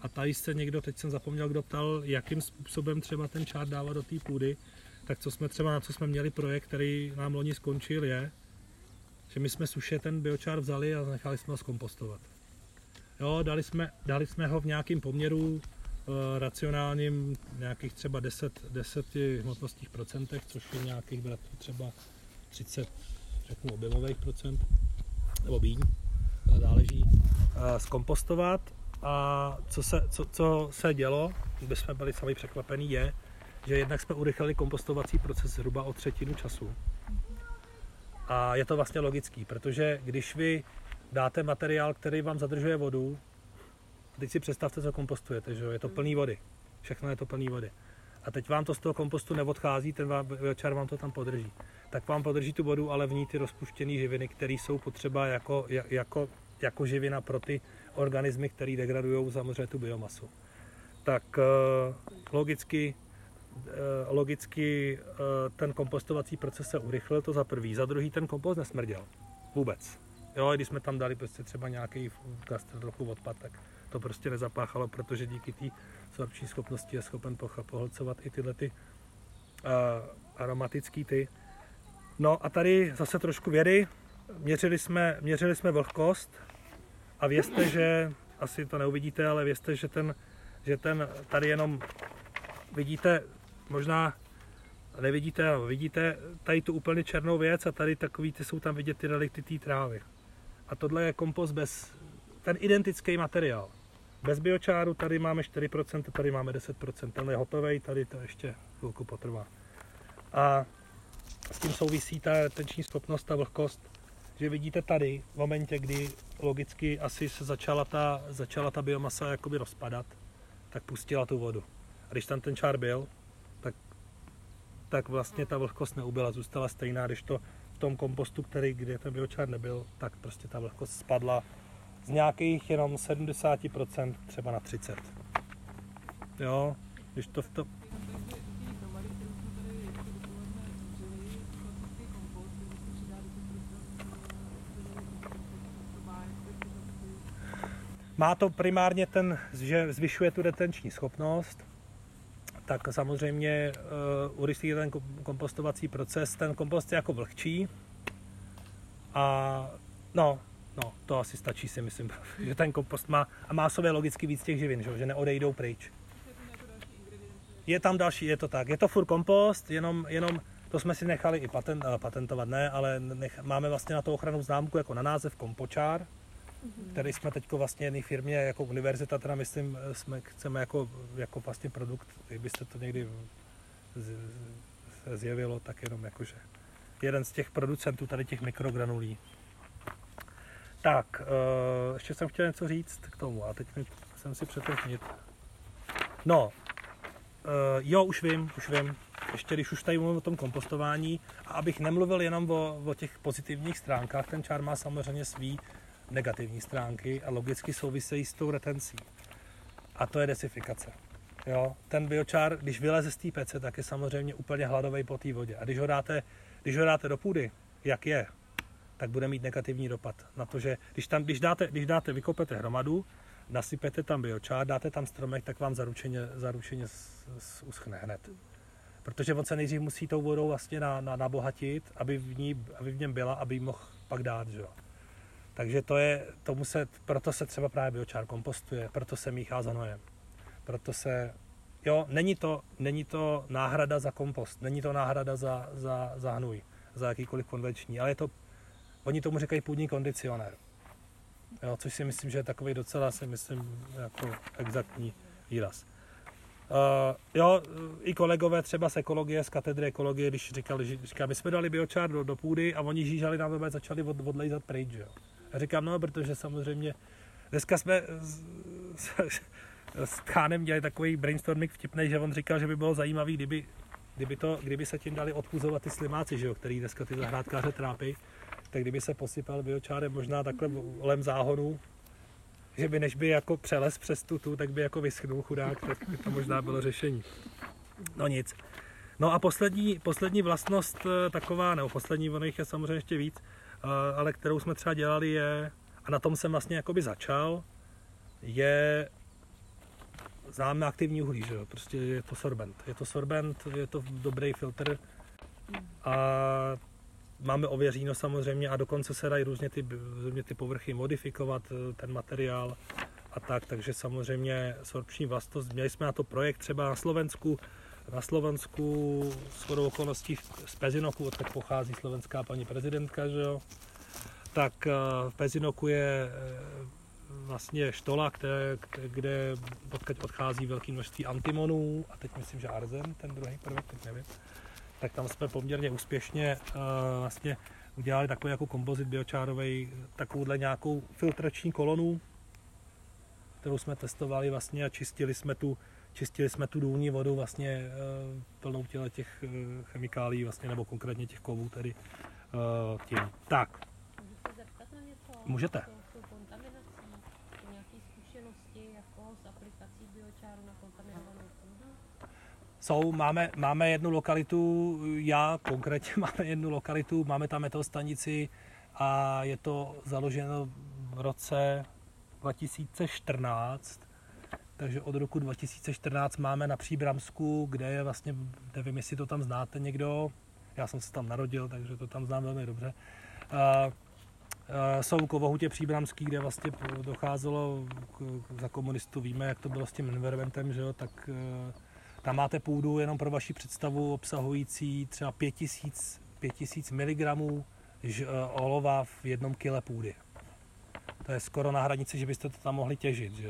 a tady se někdo, teď jsem zapomněl, kdo ptal, jakým způsobem třeba ten čár dávat do té půdy, tak co jsme měli projekt, který nám loni skončil, je, že my jsme suše ten biočár vzali a nechali jsme ho zkompostovat. Jo, dali jsme ho v nějakém poměru racionálním, nějakých třeba 10 hmotnostních procentech, což je nějakých třeba 30, řeknu, objemových procent, nebo bíň, záleží, zkompostovat. A co se dělo, když jsme byli sami překvapení, je, že jednak jsme urychlili kompostovací proces zhruba o 1/3 času. A je to vlastně logický, protože když vy dáte materiál, který vám zadržuje vodu, teď si představte, co kompostujete, že jo? Je to plný vody, všechno je to plný vody. A teď vám to z toho kompostu neodchází, ten biochar vám to tam podrží. Tak vám podrží tu vodu, ale v ní ty rozpuštěné živiny, které jsou potřeba jako živina pro ty organismy, které degradují samozřejmě tu biomasu. Tak logicky ten kompostovací proces se urychlil, to za prvý. Za druhý ten kompost nesmrděl vůbec. Jo, když jsme tam dali prostě třeba nějaký trochu odpad, tak to prostě nezapáchalo, protože díky té sorpční schopnosti je schopen pohlcovat i tyhle ty aromatický ty. No a tady zase trošku vědy. Měřili jsme vlhkost a vězte, že, asi to neuvidíte, ale vězte, že ten tady jenom vidíte, možná nevidíte, ale vidíte tady tu úplně černou věc a tady takový, ty jsou tam vidět ty relikty té trávy. A tohle je kompost bez, ten identický materiál. Bez biočáru tady máme 4%, tady máme 10%, ten je hotovej, tady to ještě chvilku potrvá. A s tím souvisí ta retenční schopnost, ta vlhkost, že vidíte tady v momentě, kdy logicky asi se začala ta biomasa jakoby rozpadat, tak pustila tu vodu. A když tam ten čár byl, tak vlastně ta vlhkost neubyla, zůstala stejná, když to v tom kompostu, kde ten biočár nebyl, tak prostě ta vlhkost spadla z nějakých jenom 70% třeba na 30%. Jo, když to v to... Má to primárně ten, že zvyšuje tu retenční schopnost, tak samozřejmě urychlí ten kompostovací proces, ten kompost je jako vlhčí a no, to asi stačí, si myslím, že ten kompost má sobě logicky víc těch živin, že neodejdou pryč. je tam další, je to tak, je to furt kompost, jenom to jsme si nechali i patentovat, ne, ale máme vlastně na to ochranu známku jako na název kompočár, který jsme teď vlastně jedné firmě jako univerzita, teda myslím, chceme jako vlastně produkt, kdybyste to někdy se zjevilo, tak jenom jakože jeden z těch producentů tady těch mikrogranulí. Tak, ještě jsem chtěl něco říct k tomu a teď jsem si přetrhnit. No, jo, už vím, ještě když už tady mluvím o tom kompostování a abych nemluvil jenom o těch pozitivních stránkách, ten čár má samozřejmě svý negativní stránky a logicky souvisejí s tou retencí. A to je desifikace. Jo? Ten biočár, když vyleze z té pece, tak je samozřejmě úplně hladový po té vodě. A když ho dáte do půdy, jak je, tak bude mít negativní dopad na to, že když vykopete hromadu, nasypete tam biočár, dáte tam stromek, tak vám zaručeně uschne hned. Protože on se nejdřív musí tou vodou vlastně nabohatit, aby v něm byla, aby ji mohl pak dát. Že? Takže proto se třeba právě biočár kompostuje, proto se míchá s hnojem. Není to náhrada za kompost, není to náhrada za hnůj, za jakýkoliv konvenční, ale je to, oni tomu říkají půdní kondicionér. Jo, což si myslím, že je takový docela, jako exaktní výraz. Jo, i kolegové třeba z ekologie, z katedry ekologie, když říkali, my jsme dali biočár do půdy a oni žížali na webe, začali odlejzat pryč, jo. Já říkám, no, protože samozřejmě, dneska jsme s Tchánem dělali takový brainstorming vtipnej, že on říkal, že by bylo zajímavý, kdyby se tím dali odpuzovat ty slimáci, že jo, který dneska ty zahrádkáře trápí. Tak kdyby se posypal biočárem možná takhle lem záhonu, že by než by jako přelez přes tu, tak by jako vyschnul chudák, tak by to možná bylo řešení. No nic. No a poslední vlastnost taková, nebo poslední, ono jich je samozřejmě ještě víc, ale kterou jsme třeba dělali je, a na tom jsem vlastně jakoby začal, je známe aktivní uhlí, že jo, prostě je to sorbent, je to dobrý filtr a máme ověříno samozřejmě a dokonce se dají různě ty povrchy modifikovat, ten materiál a tak, takže samozřejmě sorpční vlastnost. Měli jsme na to projekt třeba na Slovensku shodou okolností z Pezinoku, odkud pochází slovenská paní prezidentka, že jo? Tak v Pezinoku je vlastně štola, kde odkud odchází velké množství antimonů a teď myslím, že arzen, ten druhý prvek, teď nevím. Tak tam jsme poměrně úspěšně vlastně udělali takový jako kompozit biočárovej, takovouhle nějakou filtrační kolonu, kterou jsme testovali vlastně a čistili jsme tu důlní vodu vlastně plnou těla těch chemikálií vlastně, nebo konkrétně těch kovů tady tím. Tak. Můžu se zeptat na něco? Můžete. Jsou kontaminace, nějaké zkušenosti jako s aplikací biočáru na kontaminovanou půdu? Máme jednu lokalitu, já konkrétně máme tam meteostanici a je to založeno v roce 2014, takže od roku 2014 máme na Příbramsku, kde je vlastně, nevím, jestli to tam znáte někdo, já jsem se tam narodil, takže to tam znám velmi dobře. Jsou Kovohutě Příbramský, kde vlastně docházelo, za komunistů víme, jak to bylo s tím environmentem, že jo, tak tam máte půdu jenom pro vaši představu obsahující třeba 5000 mg olova v jednom kile půdy. To je skoro na hranici, že byste to tam mohli těžit. Že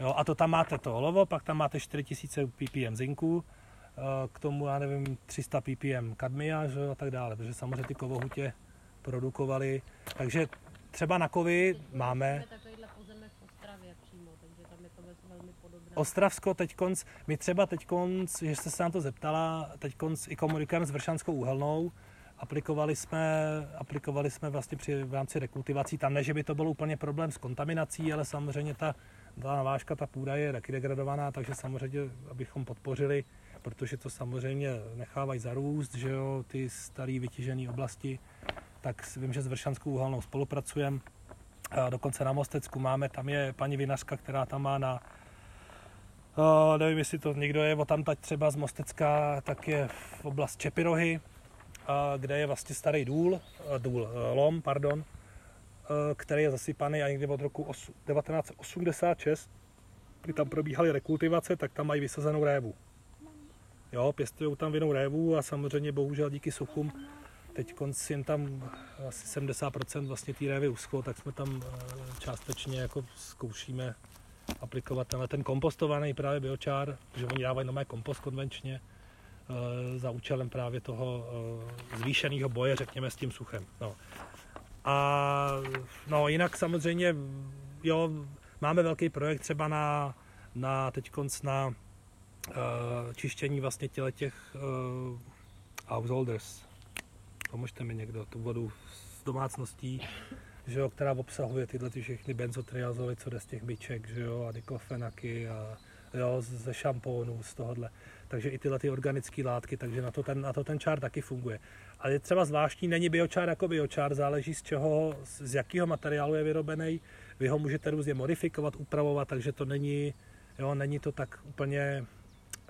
jo, a to tam máte to olovo, pak tam máte 4000 ppm zinku, k tomu já nevím 300 ppm kadmia, že jo, a tak dále, protože samozřejmě ty kovohutě produkovaly. Takže třeba na kovy máme... Ostravsko teďkonc, my třeba teďkonc, že jste se nám to zeptala, teďkonc i komunikujeme s Vršanskou úhelnou, aplikovali jsme vlastně v rámci rekultivací, tam ne, že by to byl úplně problém s kontaminací, ale samozřejmě ta navážka, ta půda je taky degradovaná, takže samozřejmě, abychom podpořili, protože to samozřejmě nechávají zarůst, že jo, ty staré vytížené oblasti, tak vím, že s Vršanskou úhelnou spolupracujeme. Dokonce na Mostecku máme, tam je paní vinařka, která tam má na nevím, jestli to někdo je, odtamtať třeba z Mostecka, tak je v oblast Čepirohy, kde je vlastně starý lom, který je zasypaný a někdy od roku 1986, kdy tam probíhaly rekultivace, tak tam mají vysazenou révu. Pěstují tam vinnou révu a samozřejmě bohužel díky suchům teď jim tam asi 70% vlastně té révy uschlo, tak jsme tam částečně jako zkoušíme aplikovat ten kompostovaný právě biochar, protože oni dávají nové kompost konvenčně za účelem právě toho zvýšeného boje, řekněme, s tím suchem. A jinak samozřejmě máme velký projekt třeba na teďkonc na čištění vlastně těch householders. Pomožte mi někdo, tu vodu z domácností, že jo, která obsahuje tyhle ty všechny benzotriazoly, co jde z těch byček, že jo, a diklofenaky a jo, ze šampónů, z tohohle. Takže i tyhle ty organické látky, takže na to ten čár taky funguje. Ale je třeba zvláštní, není biochar jako biochar, záleží z jakého materiálu je vyrobený. Vy ho můžete různě modifikovat, upravovat, takže to není to tak úplně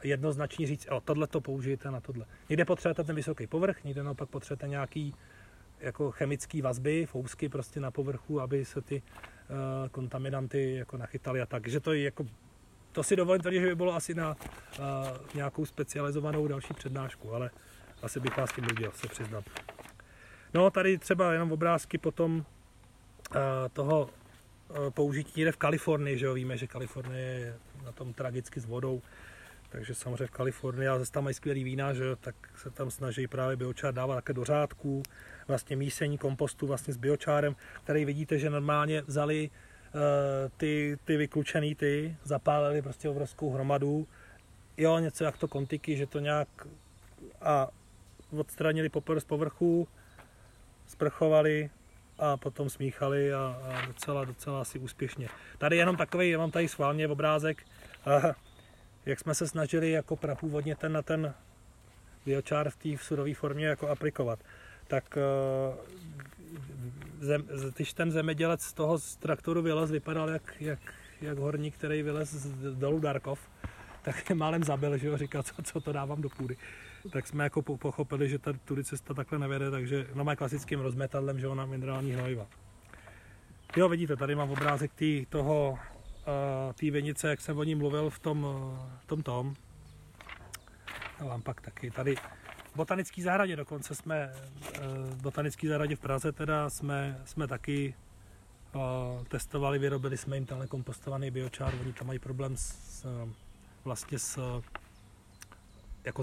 jednoznačně říct, tohle to použijete na tohle. Někde potřebujete ten vysoký povrch, někde naopak potřebujete nějaký jako chemické vazby, fousky prostě na povrchu, aby se ty kontaminanty jako nachytaly a tak. Takže to je jako, to si dovolím tvrdit, že by bylo asi na nějakou specializovanou další přednášku, ale asi bych vás s tím udělal, se přiznám. Tady třeba jenom obrázky potom toho použití někde v Kalifornii, že jo, víme, že Kalifornie je na tom tragicky s vodou. Takže samozřejmě v Kalifornii, ale zase tam mají skvělý vína, že jo, tak se tam snaží právě biochar dávat také do řádků, vlastně mísení kompostu vlastně s biochárem, který vidíte, že normálně vzali ty vyklučený, zapálili prostě obrovskou hromadu, něco jak to kontiky, že to nějak a odstranili popel z povrchu, sprchovali a potom smíchali a docela asi úspěšně. Tady jenom takový, já mám tady schválně obrázek, jak jsme se snažili jako prapůvodně ten biochar v surové formě jako aplikovat, tak když ten zemědělec z toho traktoru vylez, vypadal jak horník, který vylez z dolů Darkov, tak málem zabil, že jo, říkal, co to dávám do půdy. Tak jsme jako pochopili, že ta tudy cesta takhle nevede, takže má klasickým rozmetadlem, že ona minerální hnojiva. Jo, vidíte, tady mám obrázek té vinice, jak jsem o ní mluvil v tom. A vám pak taky tady v Botanické zahradě dokonce jsme, v Botanické zahradě v Praze teda jsme taky testovali, vyrobili jsme jim tenhle kompostovaný biochar, oni tam mají problém s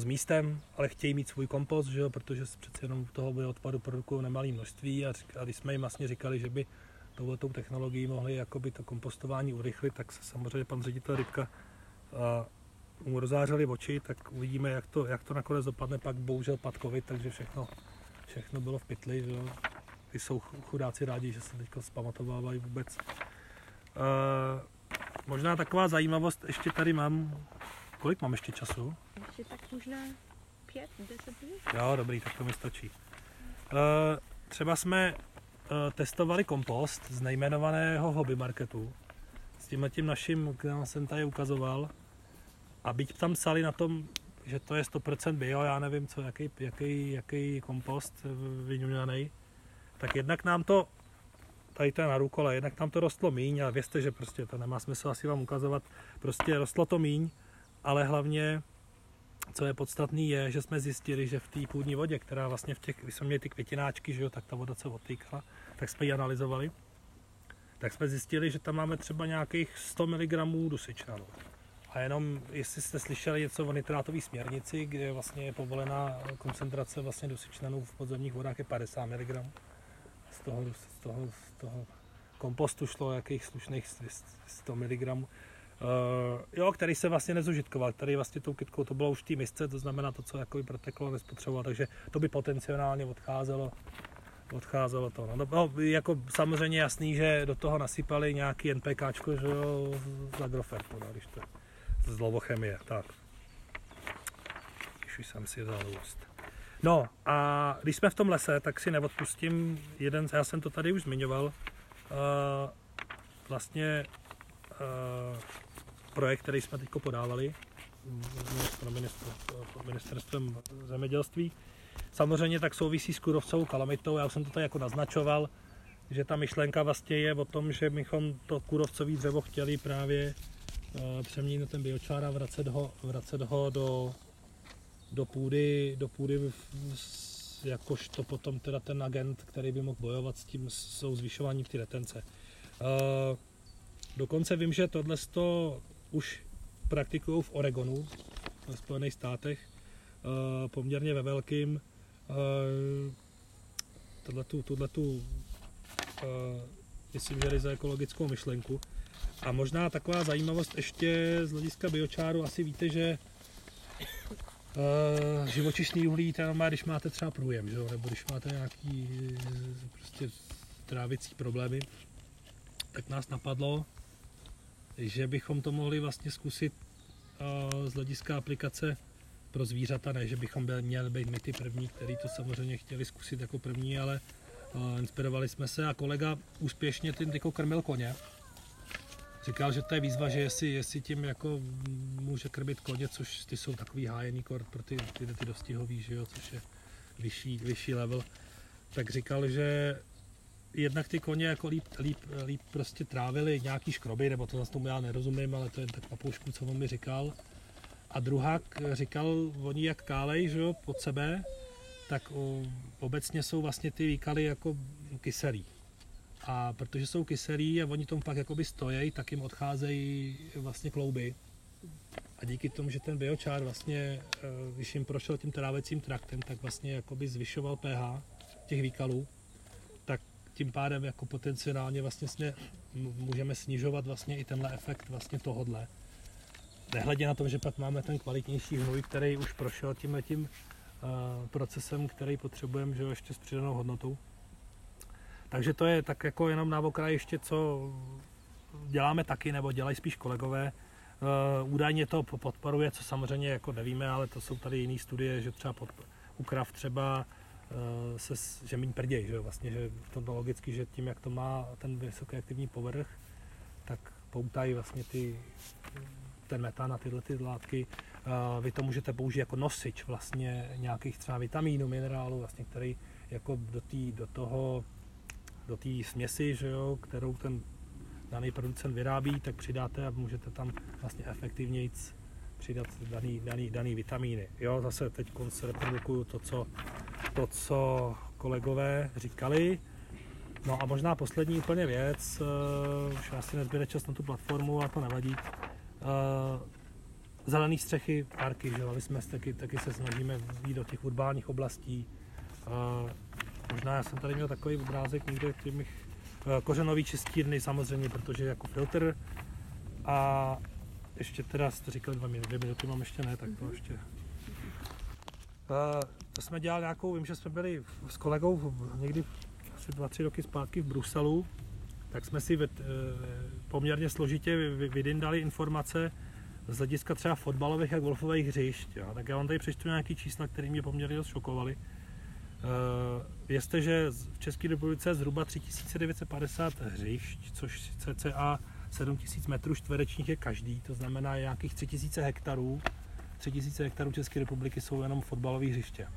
místem, ale chtějí mít svůj kompost, že jo, protože přece jenom toho bioodpadu produkují nemalé množství a když jsme jim vlastně říkali, že by touhletou technologií mohli jakoby to kompostování urychlit, tak se samozřejmě pan ředitel Rybka mu rozářili oči, tak uvidíme, jak to nakonec dopadne, pak bohužel pad covid, takže všechno bylo v pytli, že? Ty jsou chudáci rádi, že se teď zpamatovávají vůbec. Možná taková zajímavost, ještě tady mám, kolik mám ještě času? Ještě tak možná 5-10 minut. Jo, dobrý, tak to mi stačí. Třeba jsme testovali kompost z nejmenovaného Hobby Marketu s tímhletím naším, který jsem tady ukazoval, a byť tam psali na tom, že to je 100% bio, já nevím, co, jaký kompost vyňuňanej, tak jednak nám to, tady to je na rukole, jednak nám to rostlo míň, ale vězte, že prostě to nemá smysl asi vám ukazovat, prostě rostlo to míň, ale hlavně, co je podstatný, je, že jsme zjistili, že v té půdní vodě, která vlastně když jsme měli ty květináčky, že jo, tak ta voda se odtýkala, tak jsme ji analyzovali, tak jsme zjistili, že tam máme třeba nějakých 100 mg dusičnanu. A jenom, jestli jste slyšeli něco o nitrátové směrnici, kde vlastně je povolená koncentrace vlastně dusičnanů v podzemních vodách je 50 mg. Z toho kompostu šlo jakých slušných 100 mg. Který se vlastně nezužitkoval, který vlastně tou kytkou, to bylo už v té misce, to znamená to, co jakoby proteklo, nespotřeboval, takže to by potenciálně odcházelo to. Jako samozřejmě jasný, že do toho nasypali nějaký NPKčko, že jo, z Agrofertu, když to je z Lovochemie, tak. Když jsem si vzal úst. A když jsme v tom lese, tak si neodpustím jeden, já jsem to tady už zmiňoval, vlastně projekt, který jsme teď podávali ministerstvem zemědělství. Samozřejmě tak souvisí s kůrovcovou kalamitou, já jsem to tady jako naznačoval, že ta myšlenka vlastně je o tom, že bychom to kůrovcové dřevo chtěli právě přeměnit na ten biochar a vracet ho do do půdy jakož to potom teda ten agent, který by mohl bojovat s tím, jsou zvyšování ty retence. Dokonce vím, že tohle už praktikují v Oregonu, ve Spojených státech, poměrně ve velkým. Tuto myslím, že za ekologickou myšlenku. A možná taková zajímavost ještě z hlediska biočáru, asi víte, že živočišný uhlí tam má, když máte třeba průjem, že? Nebo když máte nějaký prostě trávicí problémy, tak nás napadlo, že bychom to mohli vlastně zkusit z hlediska aplikace pro zvířata, ne, že bychom měli být my ty první, kteří to samozřejmě chtěli zkusit jako první, ale inspirovali jsme se a kolega úspěšně tím krmil koně. Říkal, že to je výzva, že jestli tím jako může krmit koně, což ty jsou takový hájený kord pro ty dostihový, že jo, což je vyšší level. Tak říkal, že jednak ty koně jako líp prostě trávili nějaký škroby, nebo to zase tomu já nerozumím, ale to je tak papoušku, co on mi říkal. A druhák říkal, oni jak kálej, že jo, pod sebe, tak obecně jsou vlastně ty výkaly jako kyselí. A protože jsou kyselí a oni tomu pak jakoby stojí, tak jim odcházejí vlastně klouby. A díky tomu, že ten biochar vlastně, když jim prošel tím trávecím traktem, tak vlastně jakoby zvyšoval pH těch výkalů. Tak tím pádem jako potenciálně vlastně můžeme snižovat vlastně i tenhle efekt vlastně tohodle. Nehledě na to, že pak máme ten kvalitnější hnůj, který už prošel tímhletím procesem, který potřebujeme, že ještě s přidanou hodnotou. Takže to je tak jako jenom na okraj ještě, co děláme taky, nebo dělají spíš kolegové. Údajně to podporuje, co samozřejmě jako nevíme, ale to jsou tady jiné studie, že třeba u krav třeba že méně prdějí, že vlastně, že to logicky, že tím, jak to má ten vysoké aktivní povrch, tak poutají vlastně ten metan a tyhle látky. Vy to můžete použít jako nosič vlastně nějakých třeba vitamínů, minerálů, vlastně, který jako do té směsi, že jo, kterou ten daný producent vyrábí, tak přidáte a můžete tam vlastně efektivněji přidat daný vitamíny. Jo, zase teď reprodukuju to, co kolegové říkali. No a možná poslední úplně věc, už asi nezbyde čas na tu platformu, ale to nevadí. Zelené střechy, parky, že jo, my jsme taky se snažíme jít do těch urbánních oblastí. Možná já jsem tady měl takový obrázek někde těch mých kořenový čistírny samozřejmě, protože jako filtr a ještě teda jste říkal 2 minuty, mám ještě ne, tak to ještě. To jsme dělali nějakou, vím, že jsme byli s kolegou někdy asi 2-3 roky zpátky v Bruselu, tak jsme si poměrně složitě vydindali informace z hlediska třeba fotbalových a golfových hřišť. Jo. Tak já vám tady přečtu nějaký čísla, které mě poměrně dost šokovaly. Vězte, že v České republice je zhruba 3950 hřišť, což cca 7000 metrů čtverečních je každý, to znamená nějakých 3000 hektarů. 3000 hektarů České republiky jsou jenom fotbalové hřiště.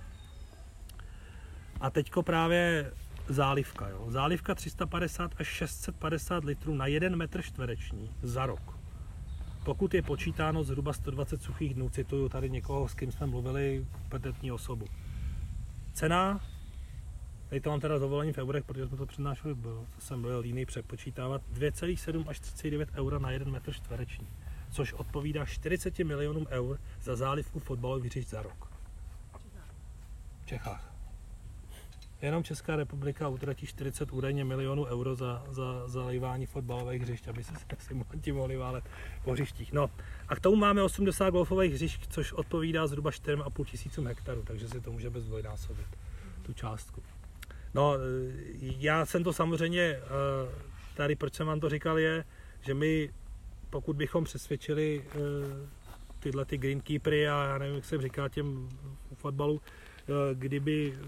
A teďko právě zálivka. Jo. Zálivka 350 až 650 litrů na 1 metr čtvereční za rok. Pokud je počítáno zhruba 120 suchých dnů, cituju tady někoho, s kým jsme mluvili, petentní osobu. Cena, tady to mám teda dovolení v eurech, protože jsme to přednášeli, to jsem byl líný přepočítávat, 2,7 až 39 eura na 1 metr čtvereční, což odpovídá 40 milionům eur za zálivku fotbalových hřišť za rok. V Čechách. Jenom Česká republika utratí 40 údajně milionů euro za zalivání fotbalových hřišť, aby se simulanti mohli válet po hřištích. No a k tomu máme 80 golfových hřišť, což odpovídá zhruba 4500 hektarů, takže si to může bezdvojnásobit, tu částku. No já jsem to samozřejmě, tady proč jsem vám to říkal je, že my pokud bychom přesvědčili tyhle ty greenkeepery a já nevím, jak se říká těm fotbalu, kdyby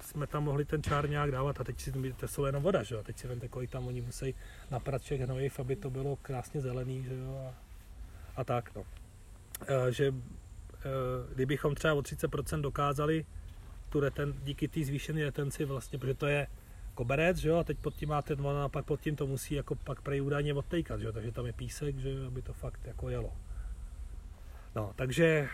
jsme tam mohli ten čár nějak dávat a teď si to jsou jenom voda, že jo, teď si vemte, kolik tam oni musí naprat všech hnojiv, aby to bylo krásně zelený, že jo, a tak, no. Že kdybychom třeba o 30% dokázali díky té zvýšené retenci vlastně, protože to je koberec, že jo, a teď pod tím máte dno a pak pod tím to musí jako pak prej údajně odtejkat, že jo, takže tam je písek, že jo, aby to fakt jako jelo. No, takže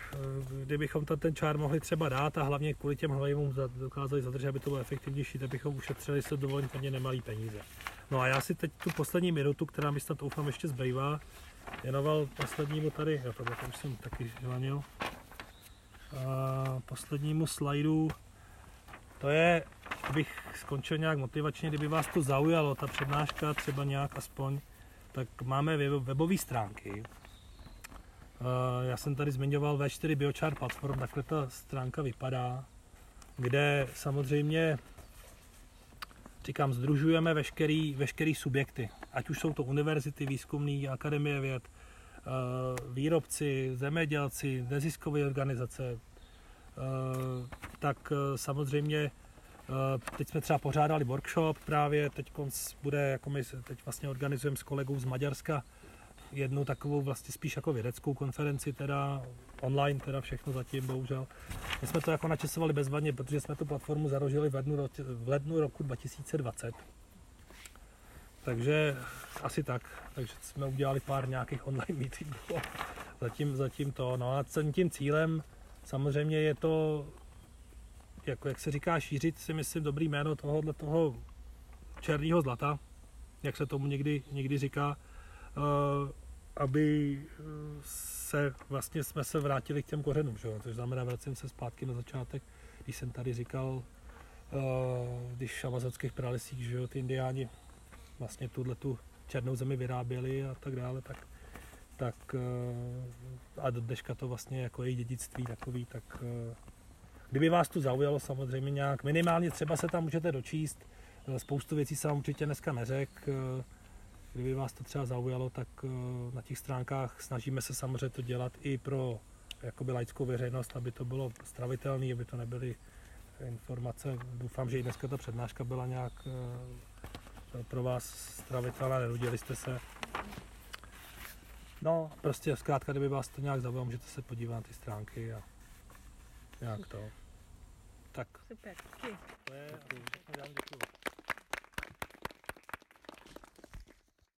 kdybychom tam ten čár mohli třeba dát a hlavně kvůli těm hlavním dokázali zadržet, aby to bylo efektivnější, tak bychom ušetřili se dovolím hodně nemalý peníze. No a já si teď tu poslední minutu, která mi snad doufám ještě zbývá, věnoval poslednímu tady, já to už jsem taky žvanil, a poslednímu slajdu, to je, abych skončil nějak motivačně, kdyby vás to zaujalo, ta přednáška třeba nějak aspoň, tak máme webové stránky. Já jsem tady zmiňoval V4 Biochar Platform, takhle ta stránka vypadá, kde samozřejmě říkám, sdružujeme veškerý subjekty, ať už jsou to univerzity, výzkumné akademie věd, výrobci, zemědělci, neziskové organizace, tak samozřejmě teď jsme třeba pořádali workshop právě, teď bude, jako my teď vlastně organizujeme s kolegou z Maďarska jednu takovou vlastně spíš jako vědeckou konferenci, teda online, teda všechno zatím bohužel. My jsme to jako načasovali bezvadně, protože jsme tu platformu založili v lednu roku 2020. Takže asi tak. Takže jsme udělali pár nějakých online meetingů. Zatím to. No a tím cílem samozřejmě je to, jako jak se říká, šířit si myslím dobrý jméno toho černého zlata, jak se tomu někdy říká, aby se vlastně jsme se vrátili k těm kořenům, že? Což znamená, vracím se zpátky na začátek, když jsem tady říkal, když v amazonských pralesích, že jo, ty indiáni vlastně tu černou zemi vyráběli a tak dále, tak a do dneška to vlastně jako její dědictví takový, tak kdyby vás to zaujalo samozřejmě nějak, minimálně třeba se tam můžete dočíst, spoustu věcí jsem vám určitě dneska neřekl, kdyby vás to třeba zaujalo, tak na těch stránkách snažíme se samozřejmě to dělat i pro jakoby laickou veřejnost, aby to bylo stravitelné, aby to nebyly informace. Doufám, že i dneska ta přednáška byla nějak pro vás stravitelná, nerudili jste se. No, prostě zkrátka, kdyby vás to nějak zaujalo, můžete se podívat na ty stránky a nějak to. Tak. Super, díky.